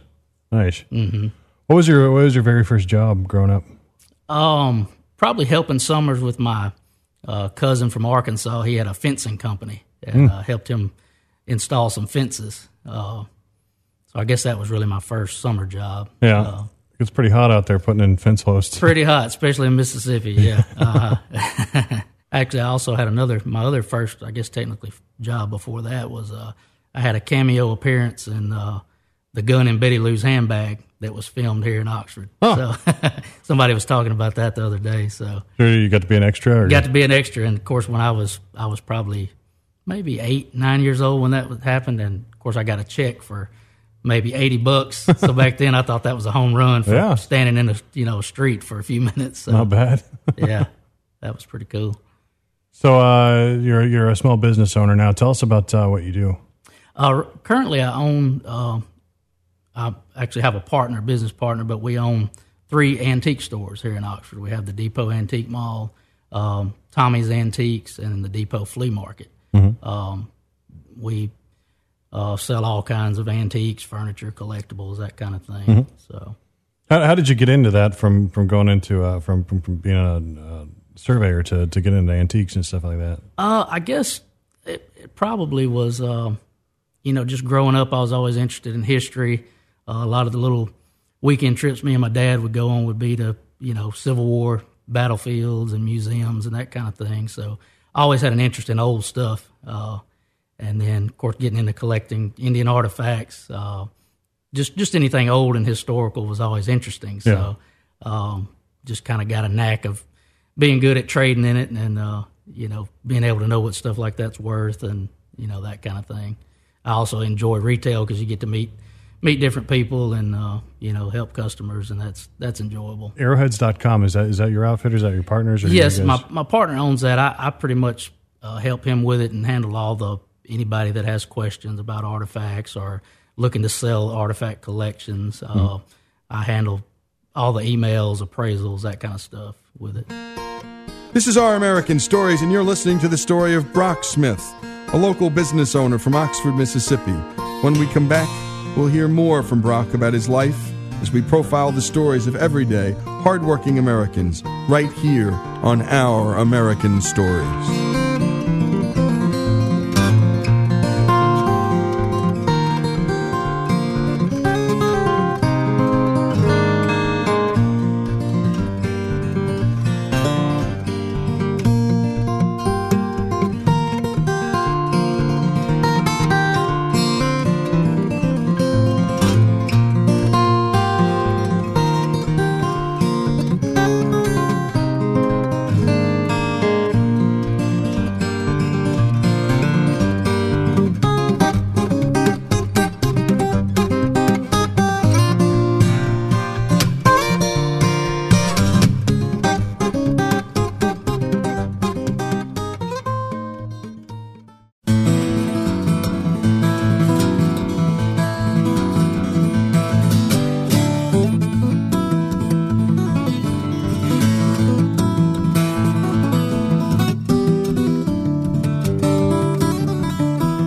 Nice. What was your very first job growing up? Probably helping summers with my cousin from Arkansas. He had a fencing company, and helped him install some fences. So I guess that was really my first summer job. Yeah. It's pretty hot out there putting in fence posts. Pretty hot, especially in Mississippi, yeah. Actually, I also had my other first, I guess technically, job before that was I had a cameo appearance in the gun in Betty Lou's handbag that was filmed here in Oxford. Oh. So somebody was talking about that the other day. So sure, you got to be an extra? Got to be an extra. And, of course, when I was probably maybe 8, 9 years old when that happened. And, of course, I got a check for maybe $80. So back then I thought that was a home run for standing in the street for a few minutes. So, not bad. Yeah, that was pretty cool. So you're a small business owner now. Tell us about what you do. Currently I own I actually have a business partner, but we own 3 antique stores here in Oxford. We have the Depot Antique Mall, Tommy's Antiques, and the Depot Flea Market. We sell all kinds of antiques, furniture, collectibles, that kind of thing. So, how did you get into that from going into from being a surveyor to get into antiques and stuff like that? I guess it probably was just growing up. I was always interested in history. A lot of the little weekend trips me and my dad would go on would be to Civil War battlefields and museums and that kind of thing. So I always had an interest in old stuff. And then, of course, getting into collecting Indian artifacts, just anything old and historical was always interesting. So just kind of got a knack of being good at trading in it and, being able to know what stuff like that's worth and, that kind of thing. I also enjoy retail because you get to meet different people and, help customers, and that's enjoyable. Arrowheads.com, is that your outfit or is that your partners? Or yes, my partner owns that. I pretty much help him with it and handle all anybody that has questions about artifacts or looking to sell artifact collections. I handle all the emails, appraisals, that kind of stuff with it. This is Our American Stories, and you're listening to the story of Brock Smith, a local business owner from Oxford, Mississippi. When we come back, we'll hear more from Brock about his life as we profile the stories of everyday, hardworking Americans right here on Our American Stories.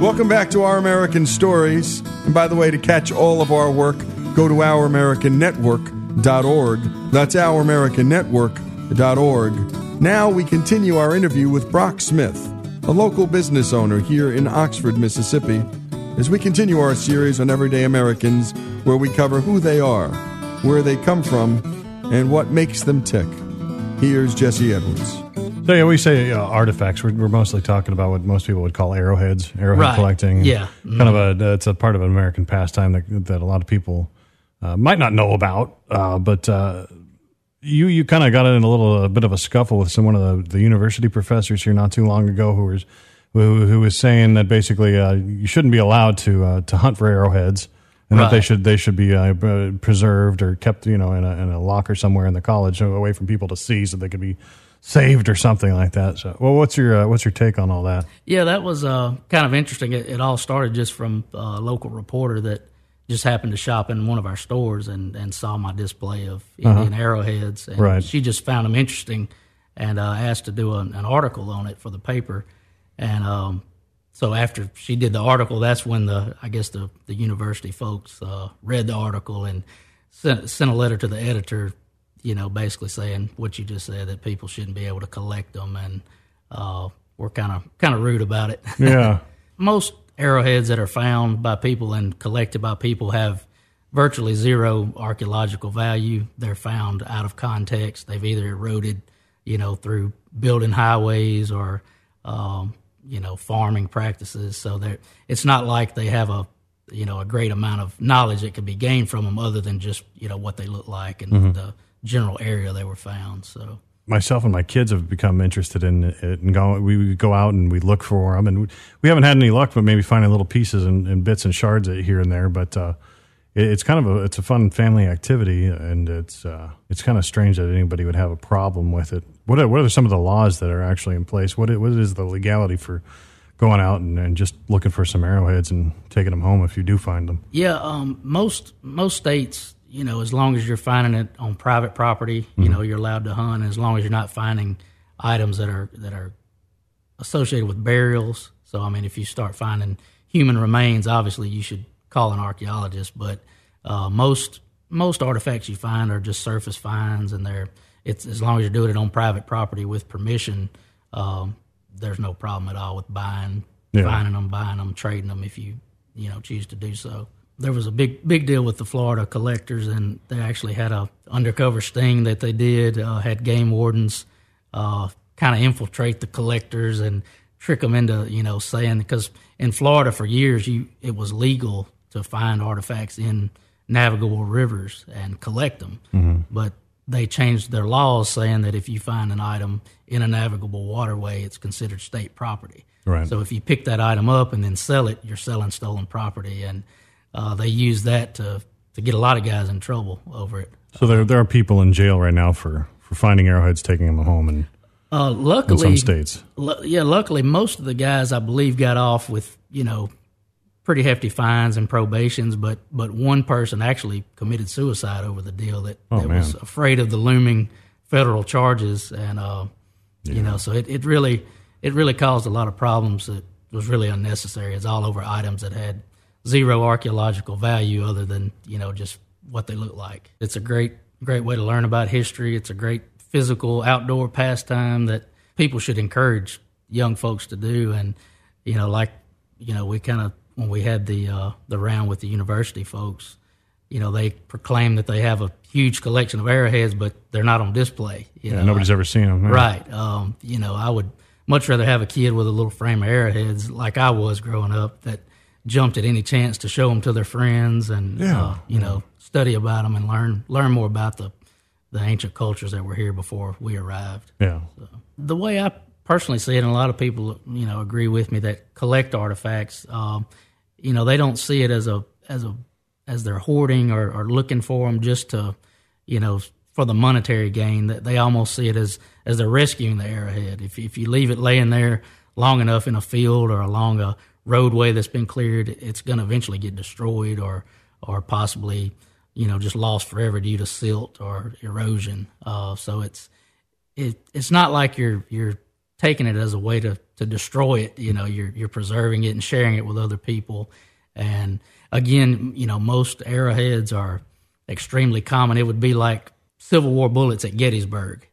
Welcome back to Our American Stories. And by the way, to catch all of our work, go to ouramericannetwork.org. That's ouramericannetwork.org. Now we continue our interview with Brock Smith, a local business owner here in Oxford, Mississippi, as we continue our series on everyday Americans, where we cover who they are, where they come from, and what makes them tick. Here's Jesse Edwards. So yeah, we say artifacts. We're mostly talking about what most people would call arrowheads, arrowhead collecting. Yeah, kind of a it's a part of an American pastime that a lot of people might not know about. But you kind of got in a bit of a scuffle with one of the university professors here not too long ago who was saying that basically you shouldn't be allowed to hunt for arrowheads and that they should be preserved or kept in a locker somewhere in the college away from people to see so they could be saved or something like that. So, well, what's your take on all that? Yeah, that was kind of interesting. It all started just from a local reporter that just happened to shop in one of our stores and saw my display of Indian arrowheads. And she just found them interesting and asked to do an article on it for the paper. And so after she did the article, that's when the university folks read the article and sent a letter to the editor, basically saying what you just said, that people shouldn't be able to collect them, and we're kind of rude about it. Yeah. Most arrowheads that are found by people and collected by people have virtually zero archaeological value. They're found out of context. They've either eroded, through building highways or, farming practices. So it's not like they have a great amount of knowledge that could be gained from them other than just, what they look like and the general area they were found. So myself and my kids have become interested in it, and we go out and we look for them, and we haven't had any luck, but maybe finding little pieces and bits and shards here and there. But it's kind of a fun family activity, and it's kind of strange that anybody would have a problem with it. What are some of the laws that are actually in place? What is the legality for going out and just looking for some arrowheads and taking them home if you do find them? Yeah, most states, as long as you're finding it on private property, you're allowed to hunt, as long as you're not finding items that are associated with burials. So, I mean, if you start finding human remains, obviously you should call an archaeologist. But most artifacts you find are just surface finds, and it's as long as you're doing it on private property with permission, there's no problem at all with finding them, trading them if you choose to do so. There was a big deal with the Florida collectors, and they actually had a undercover sting that they did, had game wardens kind of infiltrate the collectors and trick them into, saying, because in Florida for years it was legal to find artifacts in navigable rivers and collect them. But they changed their laws saying that if you find an item in a navigable waterway, it's considered state property. Right. So if you pick that item up and then sell it, you're selling stolen property, and they use that to get a lot of guys in trouble over it. So there are people in jail right now for finding arrowheads, taking them home, and luckily, in some states. Luckily, most of the guys, I believe, got off with, pretty hefty fines and probations, but one person actually committed suicide over the deal that was afraid of the looming federal charges. And, so it really caused a lot of problems that was really unnecessary. It's all over items that had zero archaeological value other than, just what they look like. It's a great way to learn about history. It's a great physical outdoor pastime that people should encourage young folks to do. And, we when we had the round with the university folks, they proclaim that they have a huge collection of arrowheads, but they're not on display. Nobody's ever seen them. Yeah. Right. I would much rather have a kid with a little frame of arrowheads like I was growing up that jumped at any chance to show them to their friends and, study about them and learn more about the ancient cultures that were here before we arrived. Yeah. So, the way I personally see it, and a lot of people, agree with me that collect artifacts, they don't see it as they're hoarding or looking for them just to, for the monetary gain. That they almost see it as they're rescuing the arrowhead. If you leave it laying there long enough in a field or along a roadway that's been cleared, it's going to eventually get destroyed or possibly, just lost forever due to silt or erosion. So it's not like you're taking it as a way to destroy it. You're preserving it and sharing it with other people. And again, most arrowheads are extremely common. It would be like Civil War bullets at Gettysburg.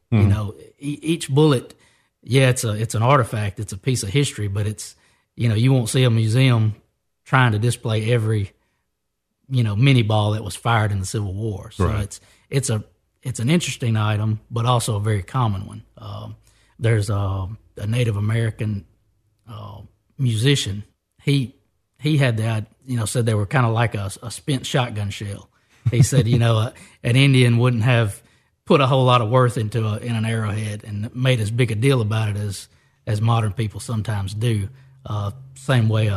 Each bullet, it's an artifact, it's a piece of history, but it's you won't see a museum trying to display every, mini ball that was fired in the Civil War. So it's an interesting item, but also a very common one. There's a Native American musician. He had that, said they were kind of like a spent shotgun shell. He said, an Indian wouldn't have put a whole lot of worth into an arrowhead and made as big a deal about it as modern people sometimes do. Same way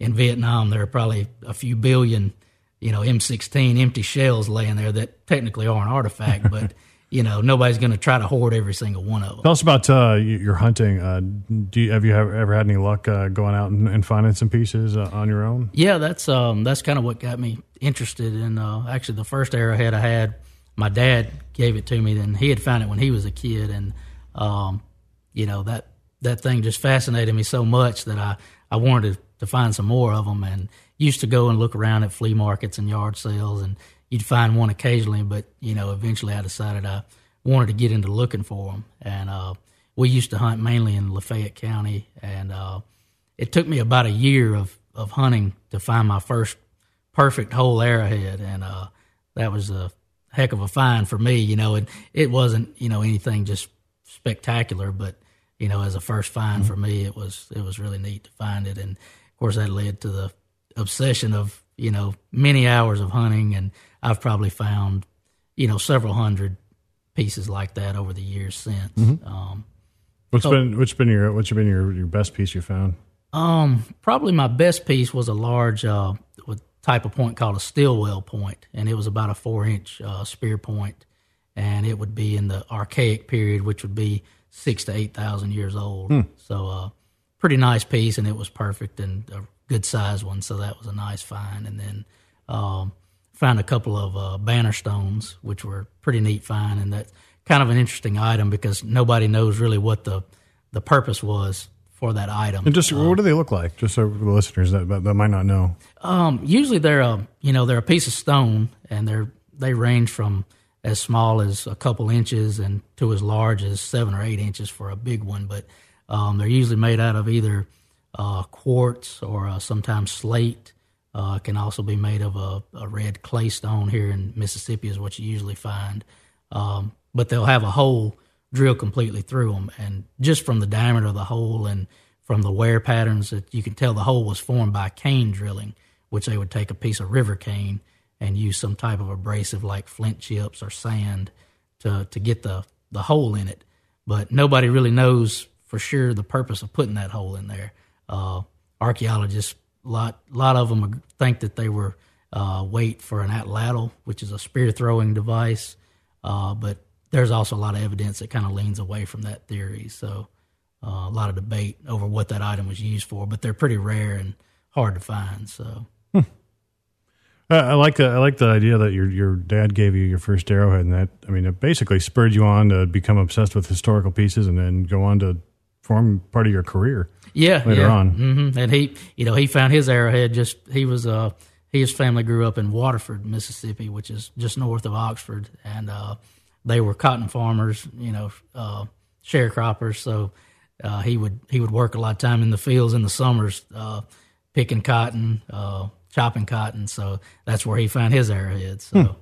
in Vietnam, there are probably a few billion, M16 empty shells laying there that technically are an artifact, but nobody's going to try to hoard every single one of them. Tell us about your hunting. Have you ever had any luck going out and finding some pieces on your own? Yeah, that's kind of what got me interested in. Actually, the first arrowhead I had, my dad gave it to me, and he had found it when he was a kid, and that thing just fascinated me so much that I wanted to find some more of them, and used to go and look around at flea markets and yard sales, and you'd find one occasionally, but, eventually I decided I wanted to get into looking for them. And we used to hunt mainly in Lafayette County, and it took me about a year of hunting to find my first perfect whole arrowhead, and that was a heck of a find for me, and it wasn't, anything just spectacular, but, as a first find for me, it was really neat to find it. And, of course, that led to the obsession of, many hours of hunting, and I've probably found, several hundred pieces like that over the years since. Mm-hmm. What's been your best piece you found? Probably my best piece was a large type of point called a Stilwell point, and it was about a 4-inch spear point, and it would be in the Archaic period, which would be 6,000 to 8,000 years old. Hmm. So, pretty nice piece, and it was perfect and a good size one. So that was a nice find, and then found a couple of banner stones, which were pretty neat find, and that's kind of an interesting item because nobody knows really what the purpose was for that item. And just what do they look like? Just so the listeners that might not know. Usually they're a piece of stone, and they range from as small as a couple inches and to as large as 7 or 8 inches for a big one. But they're usually made out of either quartz or sometimes slate. Can also be made of a red clay stone here in Mississippi is what you usually find. But they'll have a hole drilled completely through them. And just from the diameter of the hole and from the wear patterns, that you can tell the hole was formed by cane drilling, which they would take a piece of river cane and use some type of abrasive like flint chips or sand to get the hole in it. But nobody really knows for sure the purpose of putting that hole in there. Archaeologists, a lot of them think that they were wait for an atlatl, which is a spear-throwing device, but there's also a lot of evidence that kind of leans away from that theory. So a lot of debate over what that item was used for, but they're pretty rare and hard to find. So I like the idea that your dad gave you your first arrowhead, and that, it basically spurred you on to become obsessed with historical pieces and then go on to form part of your career. Later on. Mm-hmm. And he found his arrowhead. His family grew up in Waterford, Mississippi, which is just north of Oxford, and they were cotton farmers, sharecroppers. So he would work a lot of time in the fields in the summers, picking cotton, chopping cotton. So that's where he found his arrowhead. So,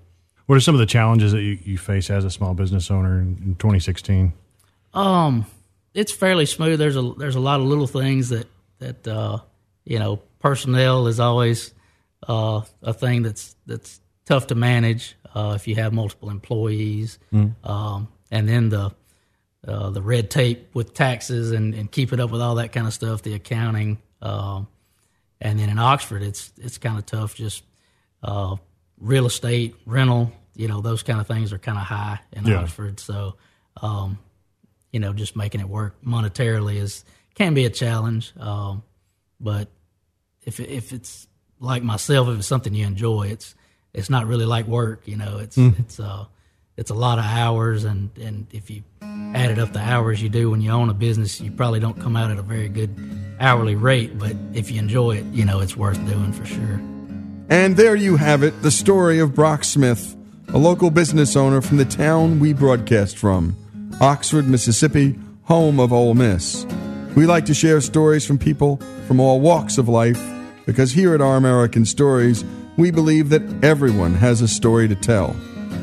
what are some of the challenges that you face as a small business owner in 2016? It's fairly smooth. There's a lot of little things that personnel is always a thing that's tough to manage if you have multiple employees, and then the red tape with taxes and keeping up with all that kind of stuff, the accounting, and then in Oxford it's kind of tough. Just real estate, rental, those kind of things are kind of high in Oxford, so. Just making it work monetarily can be a challenge. But if it's like myself, if it's something you enjoy, it's not really like work. It's a lot of hours, and if you added up the hours you do when you own a business, you probably don't come out at a very good hourly rate. But if you enjoy it, it's worth doing for sure. And there you have it, the story of Brock Smith, a local business owner from the town we broadcast from. Oxford, Mississippi, home of Ole Miss. We like to share stories from people from all walks of life because here at Our American Stories, we believe that everyone has a story to tell.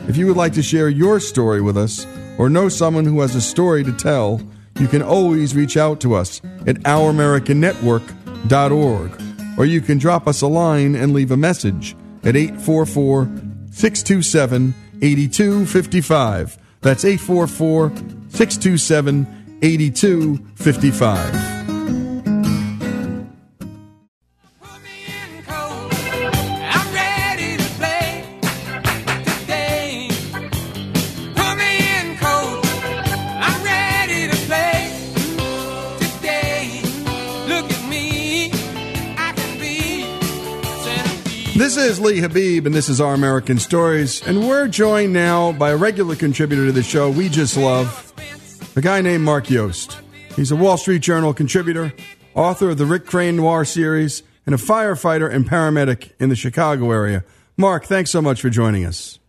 If you would like to share your story with us or know someone who has a story to tell, you can always reach out to us at ouramericannetwork.org, or you can drop us a line and leave a message at 844-627-8255. That's 844-627-8255. This is Lee Habib, and this is Our American Stories, and we're joined now by a regular contributor to the show we just love, a guy named Mark Yost. He's a Wall Street Journal contributor, author of the Rick Crane Noir series, and a firefighter and paramedic in the Chicago area. Mark, thanks so much for joining us.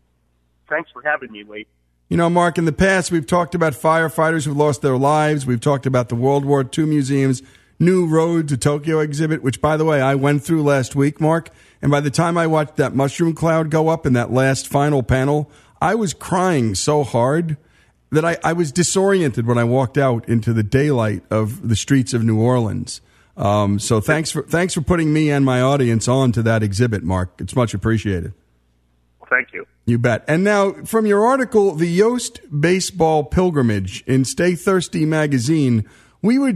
Thanks for having me, Lee. You know, Mark, in the past we've talked about firefighters who lost their lives. We've talked about the World War II Museum's New Road to Tokyo exhibit, which, by the way, I went through last week, Mark. And by the time I watched that mushroom cloud go up in that last final panel, I was crying so hard that I was disoriented when I walked out into the daylight of the streets of New Orleans. So thanks for putting me and my audience on to that exhibit, Mark. It's much appreciated. Thank you. You bet. And now, from your article, The Yost Baseball Pilgrimage in Stay Thirsty magazine, we were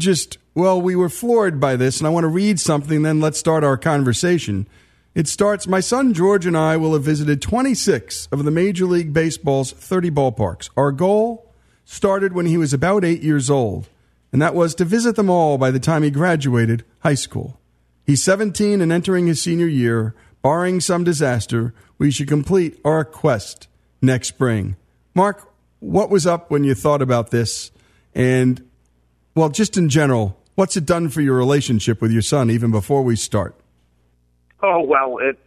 floored by this, and I want to read something, then let's start our conversation. It starts, my son George and I will have visited 26 of the Major League Baseball's 30 ballparks. Our goal started when he was about 8 years old, and that was to visit them all by the time he graduated high school. He's 17 and entering his senior year. Barring some disaster, we should complete our quest next spring. Mark, what was up when you thought about this? And, well, just in general, what's it done for your relationship with your son even before we start? Oh, well, it's,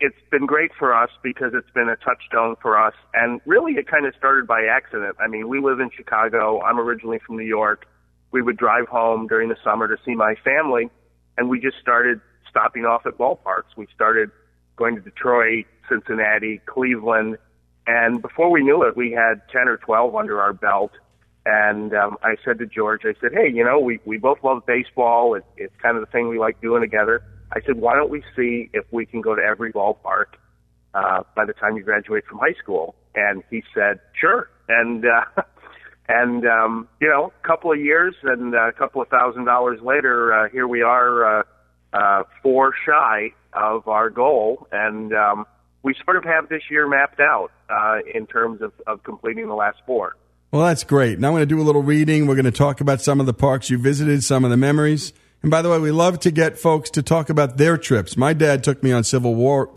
it's been great for us because it's been a touchstone for us. And really, it kind of started by accident. I mean, we live in Chicago. I'm originally from New York. We would drive home during the summer to see my family, and we just started stopping off at ballparks. We started going to Detroit, Cincinnati, Cleveland, and before we knew it, we had 10 or 12 under our belt. And I said to George, I said, hey, you know, we both love baseball. It's kind of the thing we like doing together. I said, why don't we see if we can go to every ballpark by the time you graduate from high school? And he said, sure. And you know, a couple of years and a couple of $1,000 later, here we are four shy of our goal. And we sort of have this year mapped out in terms of completing the last four. Well, that's great. Now I'm going to do a little reading. We're going to talk about some of the parks you visited, some of the memories. And by the way, we love to get folks to talk about their trips. My dad took me on Civil War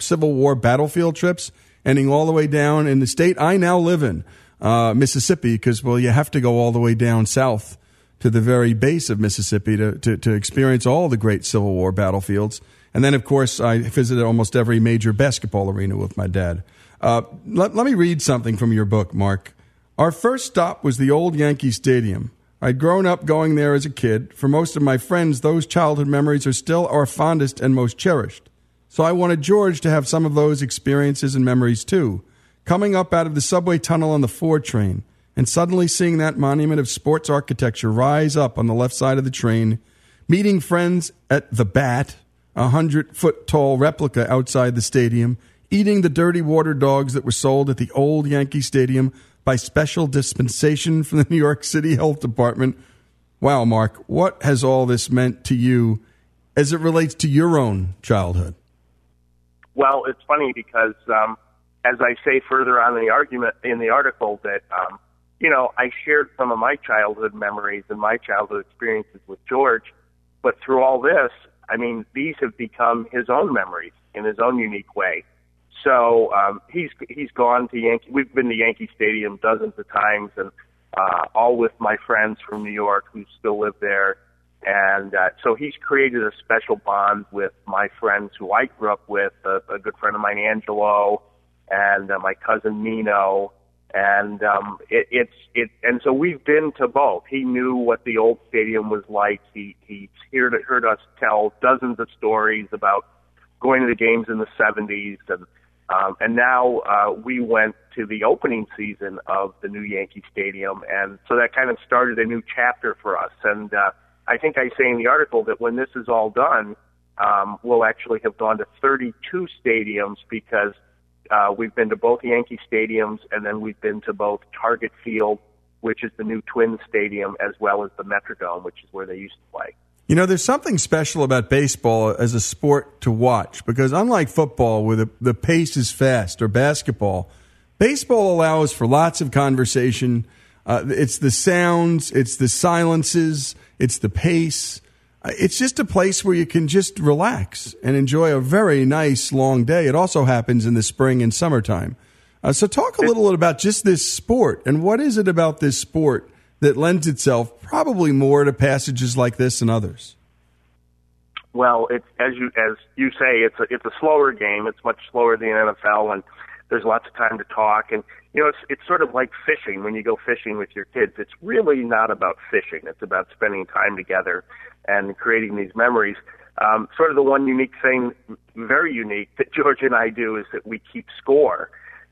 battlefield trips, ending all the way down in the state I now live in, Mississippi, because, well, you have to go all the way down south to the very base of Mississippi to experience all the great Civil War battlefields. And then, of course, I visited almost every major basketball arena with my dad. Let me read something from your book, Mark. Our first stop was the old Yankee Stadium. I'd grown up going there as a kid. For most of my friends, those childhood memories are still our fondest and most cherished. So I wanted George to have some of those experiences and memories too. Coming up out of the subway tunnel on the Ford train and suddenly seeing that monument of sports architecture rise up on the left side of the train, meeting friends at the Bat, 100-foot-tall replica outside the stadium, eating the dirty water dogs that were sold at the old Yankee Stadium by special dispensation from the New York City Health Department. Wow, Mark, what has all this meant to you as it relates to your own childhood? Well, it's funny because, as I say further on in the argument in the article, that you know, I shared some of my childhood memories and my childhood experiences with George, but through all this, I mean, these have become his own memories in his own unique way. So he's gone to Yankee. We've been to Yankee Stadium dozens of times, and all with my friends from New York who still live there. And so he's created a special bond with my friends who I grew up with, a good friend of mine, Angelo, and my cousin Nino. And and so we've been to both. He knew what the old stadium was like. He heard us tell dozens of stories about going to the games in the 70s and And now we went to the opening season of the new Yankee Stadium, and so that kind of started a new chapter for us. And I think I say in the article that when this is all done, we'll actually have gone to 32 stadiums because we've been to both Yankee stadiums, and then we've been to both Target Field, which is the new Twins Stadium, as well as the Metrodome, which is where they used to play. You know, there's something special about baseball as a sport to watch, because unlike football, where the pace is fast, or basketball, baseball allows for lots of conversation. It's the sounds, it's the silences, it's the pace. It's just a place where you can just relax and enjoy a very nice long day. It also happens in the spring and summertime. So talk a little bit about just this sport, and what is it about this sport that lends itself probably more to passages like this and others? Well, it's, as you say, it's a slower game. It's much slower than the NFL, and there's lots of time to talk. And, you know, it's sort of like fishing. When you go fishing with your kids, it's really not about fishing. It's about spending time together and creating these memories. Sort of the one unique thing, very unique, that George and I do is that we keep score.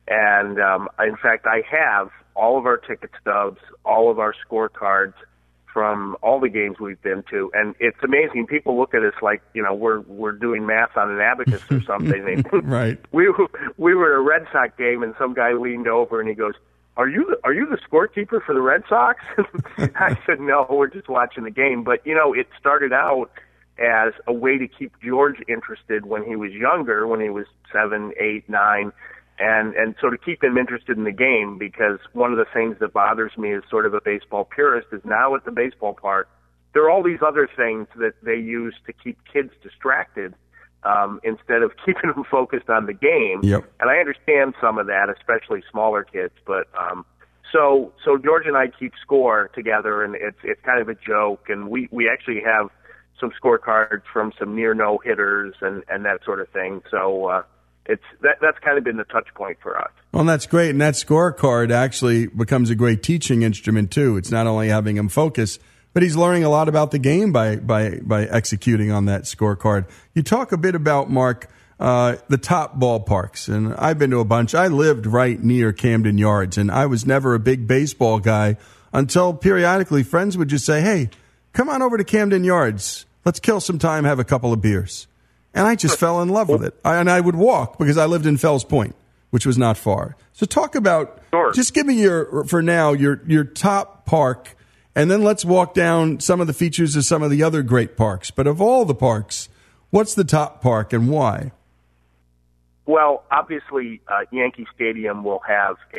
And, in fact, I have all of our ticket stubs, all of our scorecards from all the games we've been to. And it's amazing. People look at us like, you know, we're doing math on an abacus or something. Right. We were at a Red Sox game, and some guy leaned over and he goes, "Are you the scorekeeper for the Red Sox?" I said, "No, we're just watching the game." But, you know, it started out as a way to keep George interested when he was younger, when he was 7, 8, 9, and so to keep him interested in the game, because one of the things that bothers me as sort of a baseball purist is now at the baseball park, there are all these other things that they use to keep kids distracted instead of keeping them focused on the game. Yep. And I understand some of that, especially smaller kids. But so George and I keep score together, and it's kind of a joke. And we actually have some scorecards from some near-no hitters and that sort of thing. So That's kind of been the touch point for us. Well, that's great. And that scorecard actually becomes a great teaching instrument, too. It's not only having him focus, but he's learning a lot about the game by executing on that scorecard. You talk a bit about, Mark, the top ballparks. And I've been to a bunch. I lived right near Camden Yards, and I was never a big baseball guy until periodically friends would just say, "Hey, come on over to Camden Yards. Let's kill some time, have a couple of beers." And I just fell in love with it. I would walk because I lived in Fells Point, which was not far. So talk about, just give me your top park, and then let's walk down some of the features of some of the other great parks. But of all the parks, what's the top park and why? Well, obviously, Yankee Stadium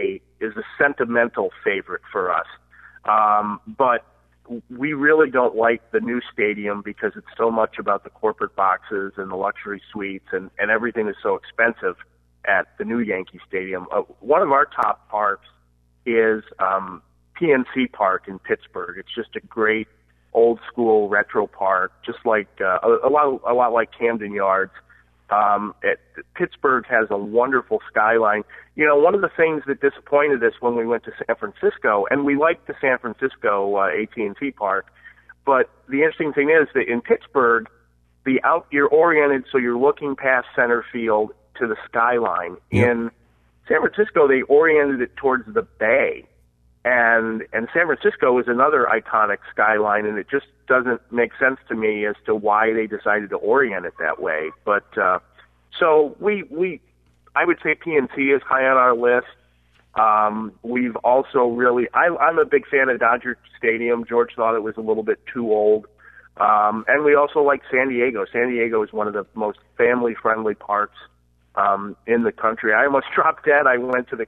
is a sentimental favorite for us. But we really don't like the new stadium because it's so much about the corporate boxes and the luxury suites, and everything is so expensive at the new Yankee Stadium. One of our top parks is PNC Park in Pittsburgh. It's just a great old school retro park, just like a lot like Camden Yards. Pittsburgh has a wonderful skyline. You know, one of the things that disappointed us when we went to San Francisco, and we liked the San Francisco AT&T Park, but the interesting thing is that in Pittsburgh, you're oriented, so you're looking past center field to the skyline. Yep. In San Francisco, they oriented it towards the bay, and San Francisco is another iconic skyline, and it just doesn't make sense to me as to why they decided to orient it that way. But so I would say PNC is high on our list. We've also I'm a big fan of Dodger Stadium. George thought it was a little bit too old. And we also like San Diego. San Diego is one of the most family-friendly parks in the country. I almost dropped dead. I went to the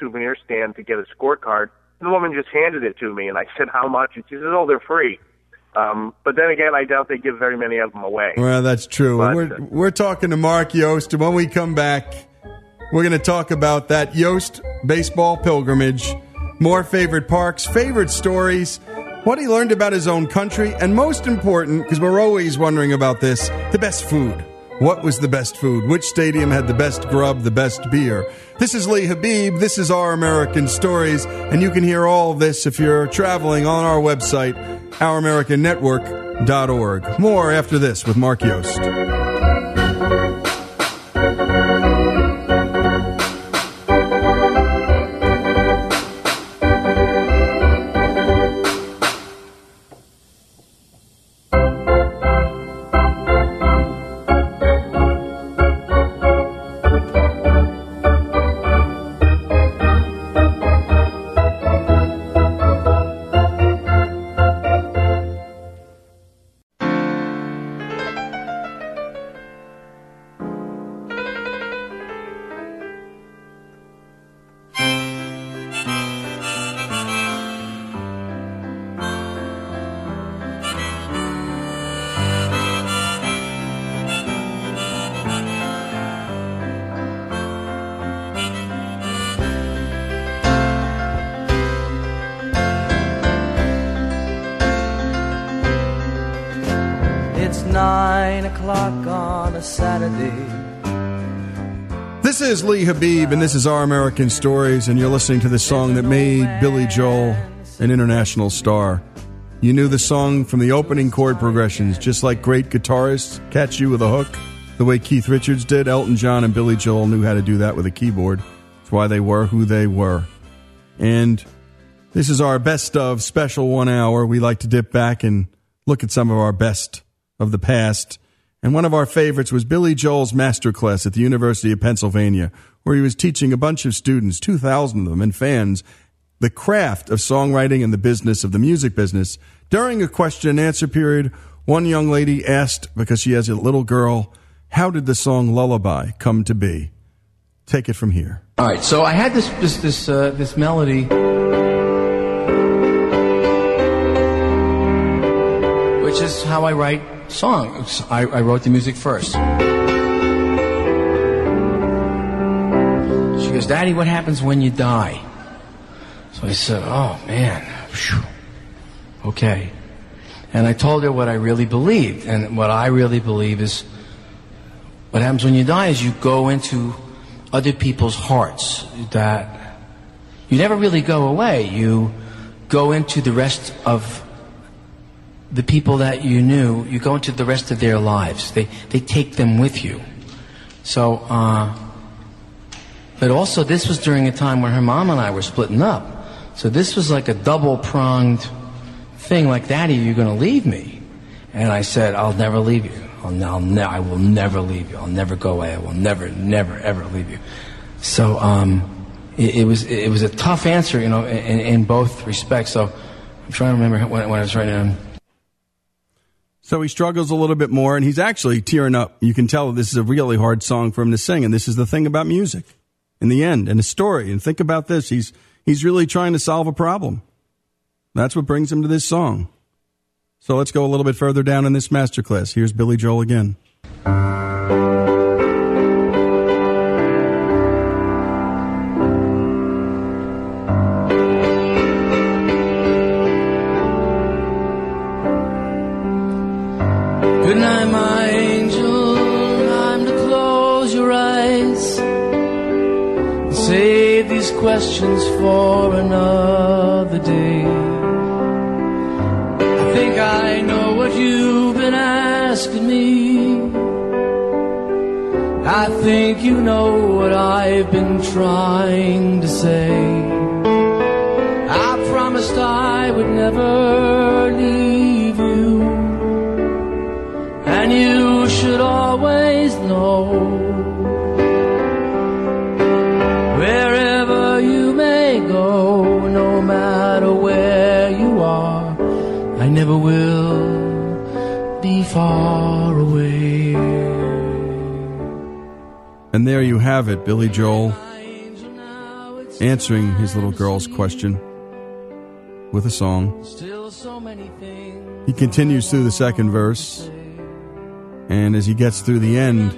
souvenir stand to get a scorecard, and the woman just handed it to me, and I said, "How much?" And she said, "Oh, they're free." But then again, I doubt they give very many of them away. Well, that's true. But we're talking to Mark Yost, and when we come back, we're going to talk about that Yost baseball pilgrimage, more favorite parks, favorite stories, what he learned about his own country, and most important, because we're always wondering about this, the best food. What was the best food? Which stadium had the best grub, the best beer? This is Lee Habib. This is Our American Stories. And you can hear all of this if you're traveling on our website, ouramericannetwork.org. More after this with Mark Yost. Saturday. This is Lee Habib, and this is Our American Stories, and you're listening to the song that made Billy Joel an international star. You knew the song from the opening chord progressions, just like great guitarists catch you with a hook, the way Keith Richards did. Elton John and Billy Joel knew how to do that with a keyboard. That's why they were who they were. And this is our best of special 1 hour. We like to dip back and look at some of our best of the past. And one of our favorites was Billy Joel's masterclass at the University of Pennsylvania, where he was teaching a bunch of students, 2,000 of them, and fans, the craft of songwriting and the business of the music business. During a question and answer period, one young lady asked, because she has a little girl, how did the song Lullaby come to be? Take it from here. All right, so I had this melody, which is how I write songs. I wrote the music first. She goes, Daddy, what happens when you die? So I said, oh, man. Whew. Okay. And I told her what I really believed. And what I really believe is what happens when you die is you go into other people's hearts, that you never really go away. You go into the rest of the people that you knew, you go into the rest of their lives. They take them with you. So, but also this was during a time when her mom and I were splitting up. So this was like a double-pronged thing, like, Daddy, you're going to leave me. And I said, I'll never leave you. I will never leave you. I'll never go away. I will never, ever leave you. So it was a tough answer, you know, in both respects. So I'm trying to remember when I was writing it. So he struggles a little bit more, and he's actually tearing up. You can tell this is a really hard song for him to sing, and this is the thing about music in the end and a story. And think about this. He's really trying to solve a problem. That's what brings him to this song. So let's go a little bit further down in this masterclass. Here's Billy Joel again. Questions for another day. I think I know what you've been asking me. I think you know what I've been trying to say. I promised I would never leave you, and you should always know. I never will be far away. And there you have it, Billy Joel answering his little girl's question with a song. He continues through the second verse, and as he gets through the end,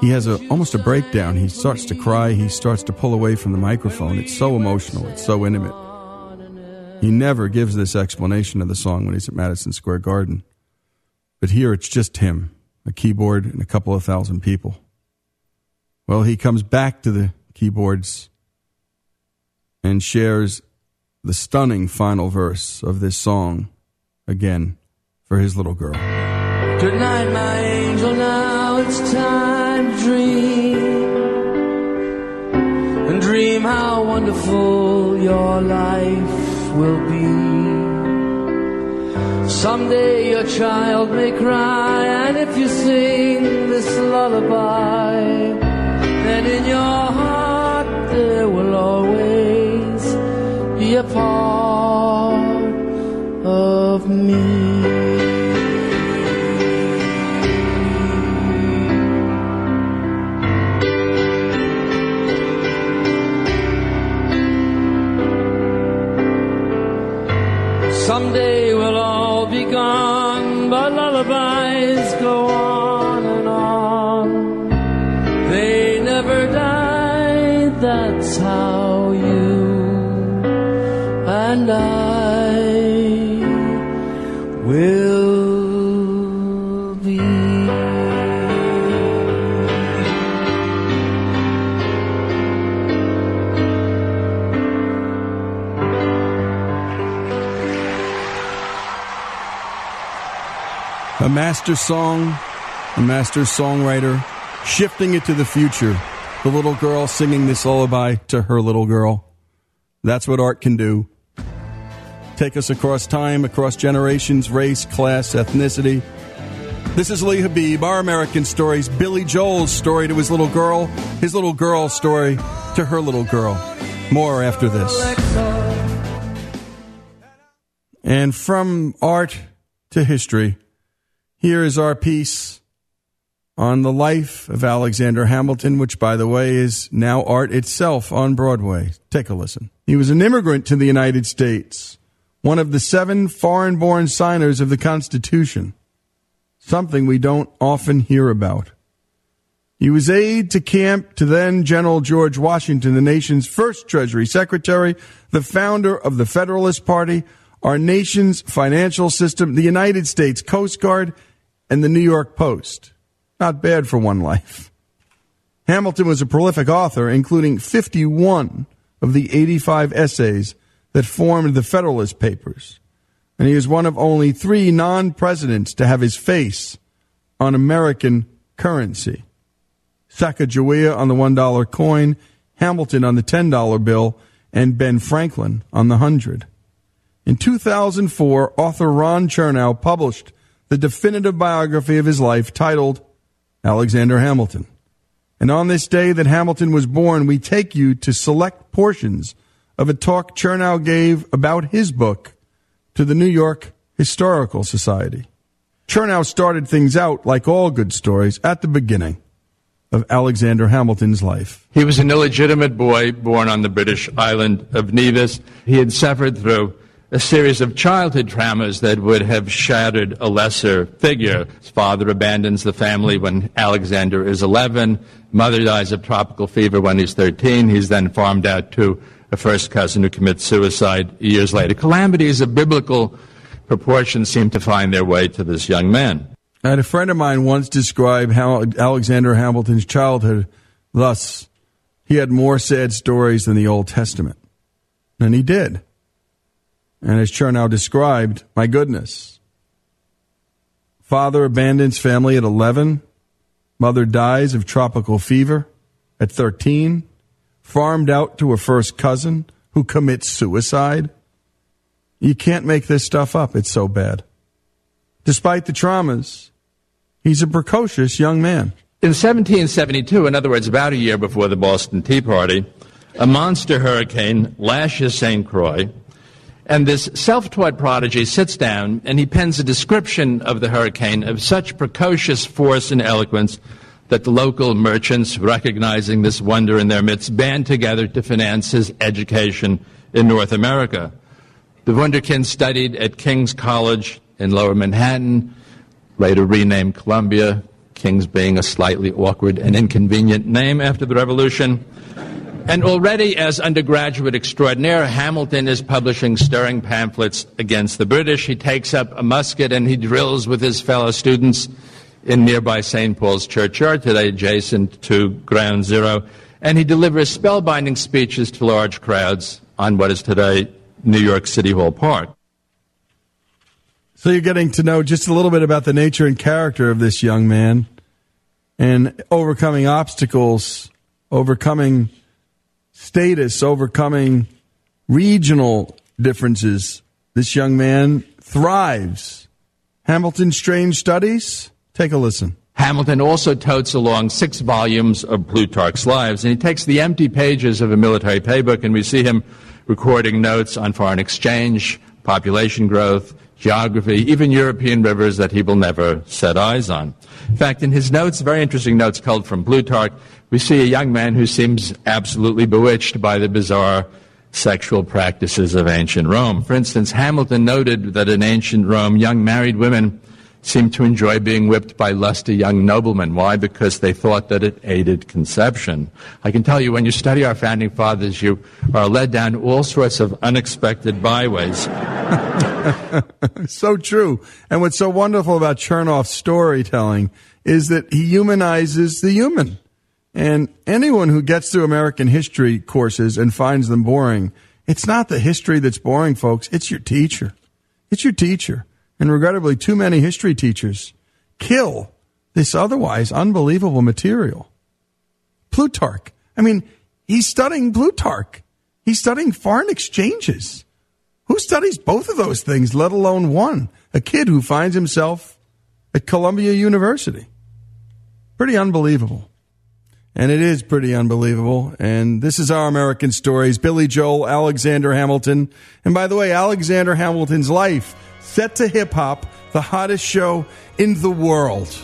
he has almost a breakdown. He starts to cry. He starts to pull away from the microphone. It's so emotional. It's so intimate. He never gives this explanation of the song when he's at Madison Square Garden. But here it's just him, a keyboard, and a couple of thousand people. Well, he comes back to the keyboards and shares the stunning final verse of this song again for his little girl. Good night, my angel, now it's time to dream. And dream how wonderful your life will be. Someday your child may cry, and if you sing this lullaby, then in your heart there will always be a part of me. Someday we'll all be gone, but lullabies go on and on. They never die, that's how you and I will be. master song, the master songwriter, shifting it to the future. The little girl singing this lullaby to her little girl. That's what art can do. Take us across time, across generations, race, class, ethnicity. This is Lee Habib, our American stories. Billy Joel's story to his little girl's story to her little girl. More after this. And from art to history, here is our piece on the life of Alexander Hamilton, which, by the way, is now art itself on Broadway. Take a listen. He was an immigrant to the United States, one of the 7 foreign-born signers of the Constitution, something we don't often hear about. He was aide to camp to then General George Washington, the nation's first Treasury Secretary, the founder of the Federalist Party, our nation's financial system, the United States Coast Guard, and the New York Post. Not bad for one life. Hamilton was a prolific author, including 51 of the 85 essays that formed the Federalist Papers, and he is one of only 3 non-presidents to have his face on American currency. Sacagawea on the $1 coin, Hamilton on the $10 bill, and Ben Franklin on the 100. In 2004, author Ron Chernow published the definitive biography of his life titled Alexander Hamilton. And on this day that Hamilton was born, we take you to select portions of a talk Chernow gave about his book to the New York Historical Society. Chernow started things out, like all good stories, at the beginning of Alexander Hamilton's life. He was an illegitimate boy born on the British island of Nevis. He had suffered through a series of childhood traumas that would have shattered a lesser figure. His father abandons the family when Alexander is 11. Mother dies of tropical fever when he's 13. He's then farmed out to a first cousin who commits suicide years later. Calamities of biblical proportions seem to find their way to this young man. I had a friend of mine once describe how Alexander Hamilton's childhood, thus, he had more sad stories than the Old Testament. And he did. And as Chernow described, my goodness. Father abandons family at 11. Mother dies of tropical fever at 13. Farmed out to a first cousin who commits suicide. You can't make this stuff up. It's so bad. Despite the traumas, he's a precocious young man. In 1772, in other words, about a year before the Boston Tea Party, a monster hurricane lashes St. Croix. And this self-taught prodigy sits down, and he pens a description of the hurricane of such precocious force and eloquence that the local merchants, recognizing this wonder in their midst, band together to finance his education in North America. The Wunderkind studied at King's College in Lower Manhattan, later renamed Columbia, King's being a slightly awkward and inconvenient name after the Revolution. And already as undergraduate extraordinaire, Hamilton is publishing stirring pamphlets against the British. He takes up a musket and he drills with his fellow students in nearby St. Paul's Churchyard, today adjacent to Ground Zero. And he delivers spellbinding speeches to large crowds on what is today New York City Hall Park. So you're getting to know just a little bit about the nature and character of this young man and overcoming obstacles, overcoming status, overcoming regional differences. This young man thrives. Hamilton's strange studies? Take a listen. Hamilton also totes along 6 volumes of Plutarch's Lives, and he takes the empty pages of a military playbook, and we see him recording notes on foreign exchange, population growth, geography, even European rivers that he will never set eyes on. In fact, in his notes, very interesting notes culled from Plutarch, we see a young man who seems absolutely bewitched by the bizarre sexual practices of ancient Rome. For instance, Hamilton noted that in ancient Rome, young married women seemed to enjoy being whipped by lusty young noblemen. Why? Because they thought that it aided conception. I can tell you, when you study our founding fathers, you are led down all sorts of unexpected byways. So true. And what's so wonderful about Chernow's storytelling is that he humanizes the human. And anyone who gets through American history courses and finds them boring, it's not the history that's boring, folks. It's your teacher. It's your teacher. And regrettably, too many history teachers kill this otherwise unbelievable material. Plutarch. I mean, he's studying Plutarch. He's studying foreign exchanges. Who studies both of those things, let alone one? A kid who finds himself at Columbia University. Pretty unbelievable. And it is pretty unbelievable. And this is Our American Stories. Billy Joel, Alexander Hamilton. And by the way, Alexander Hamilton's life set to hip-hop, the hottest show in the world.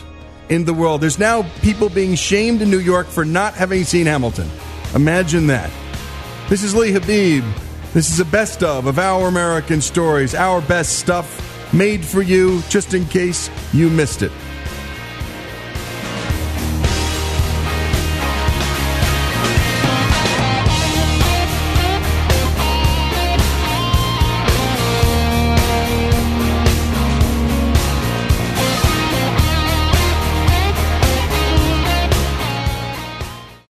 In the world. There's now people being shamed in New York for not having seen Hamilton. Imagine that. This is Lee Habib. This is a best of Our American Stories, our best stuff made for you just in case you missed it.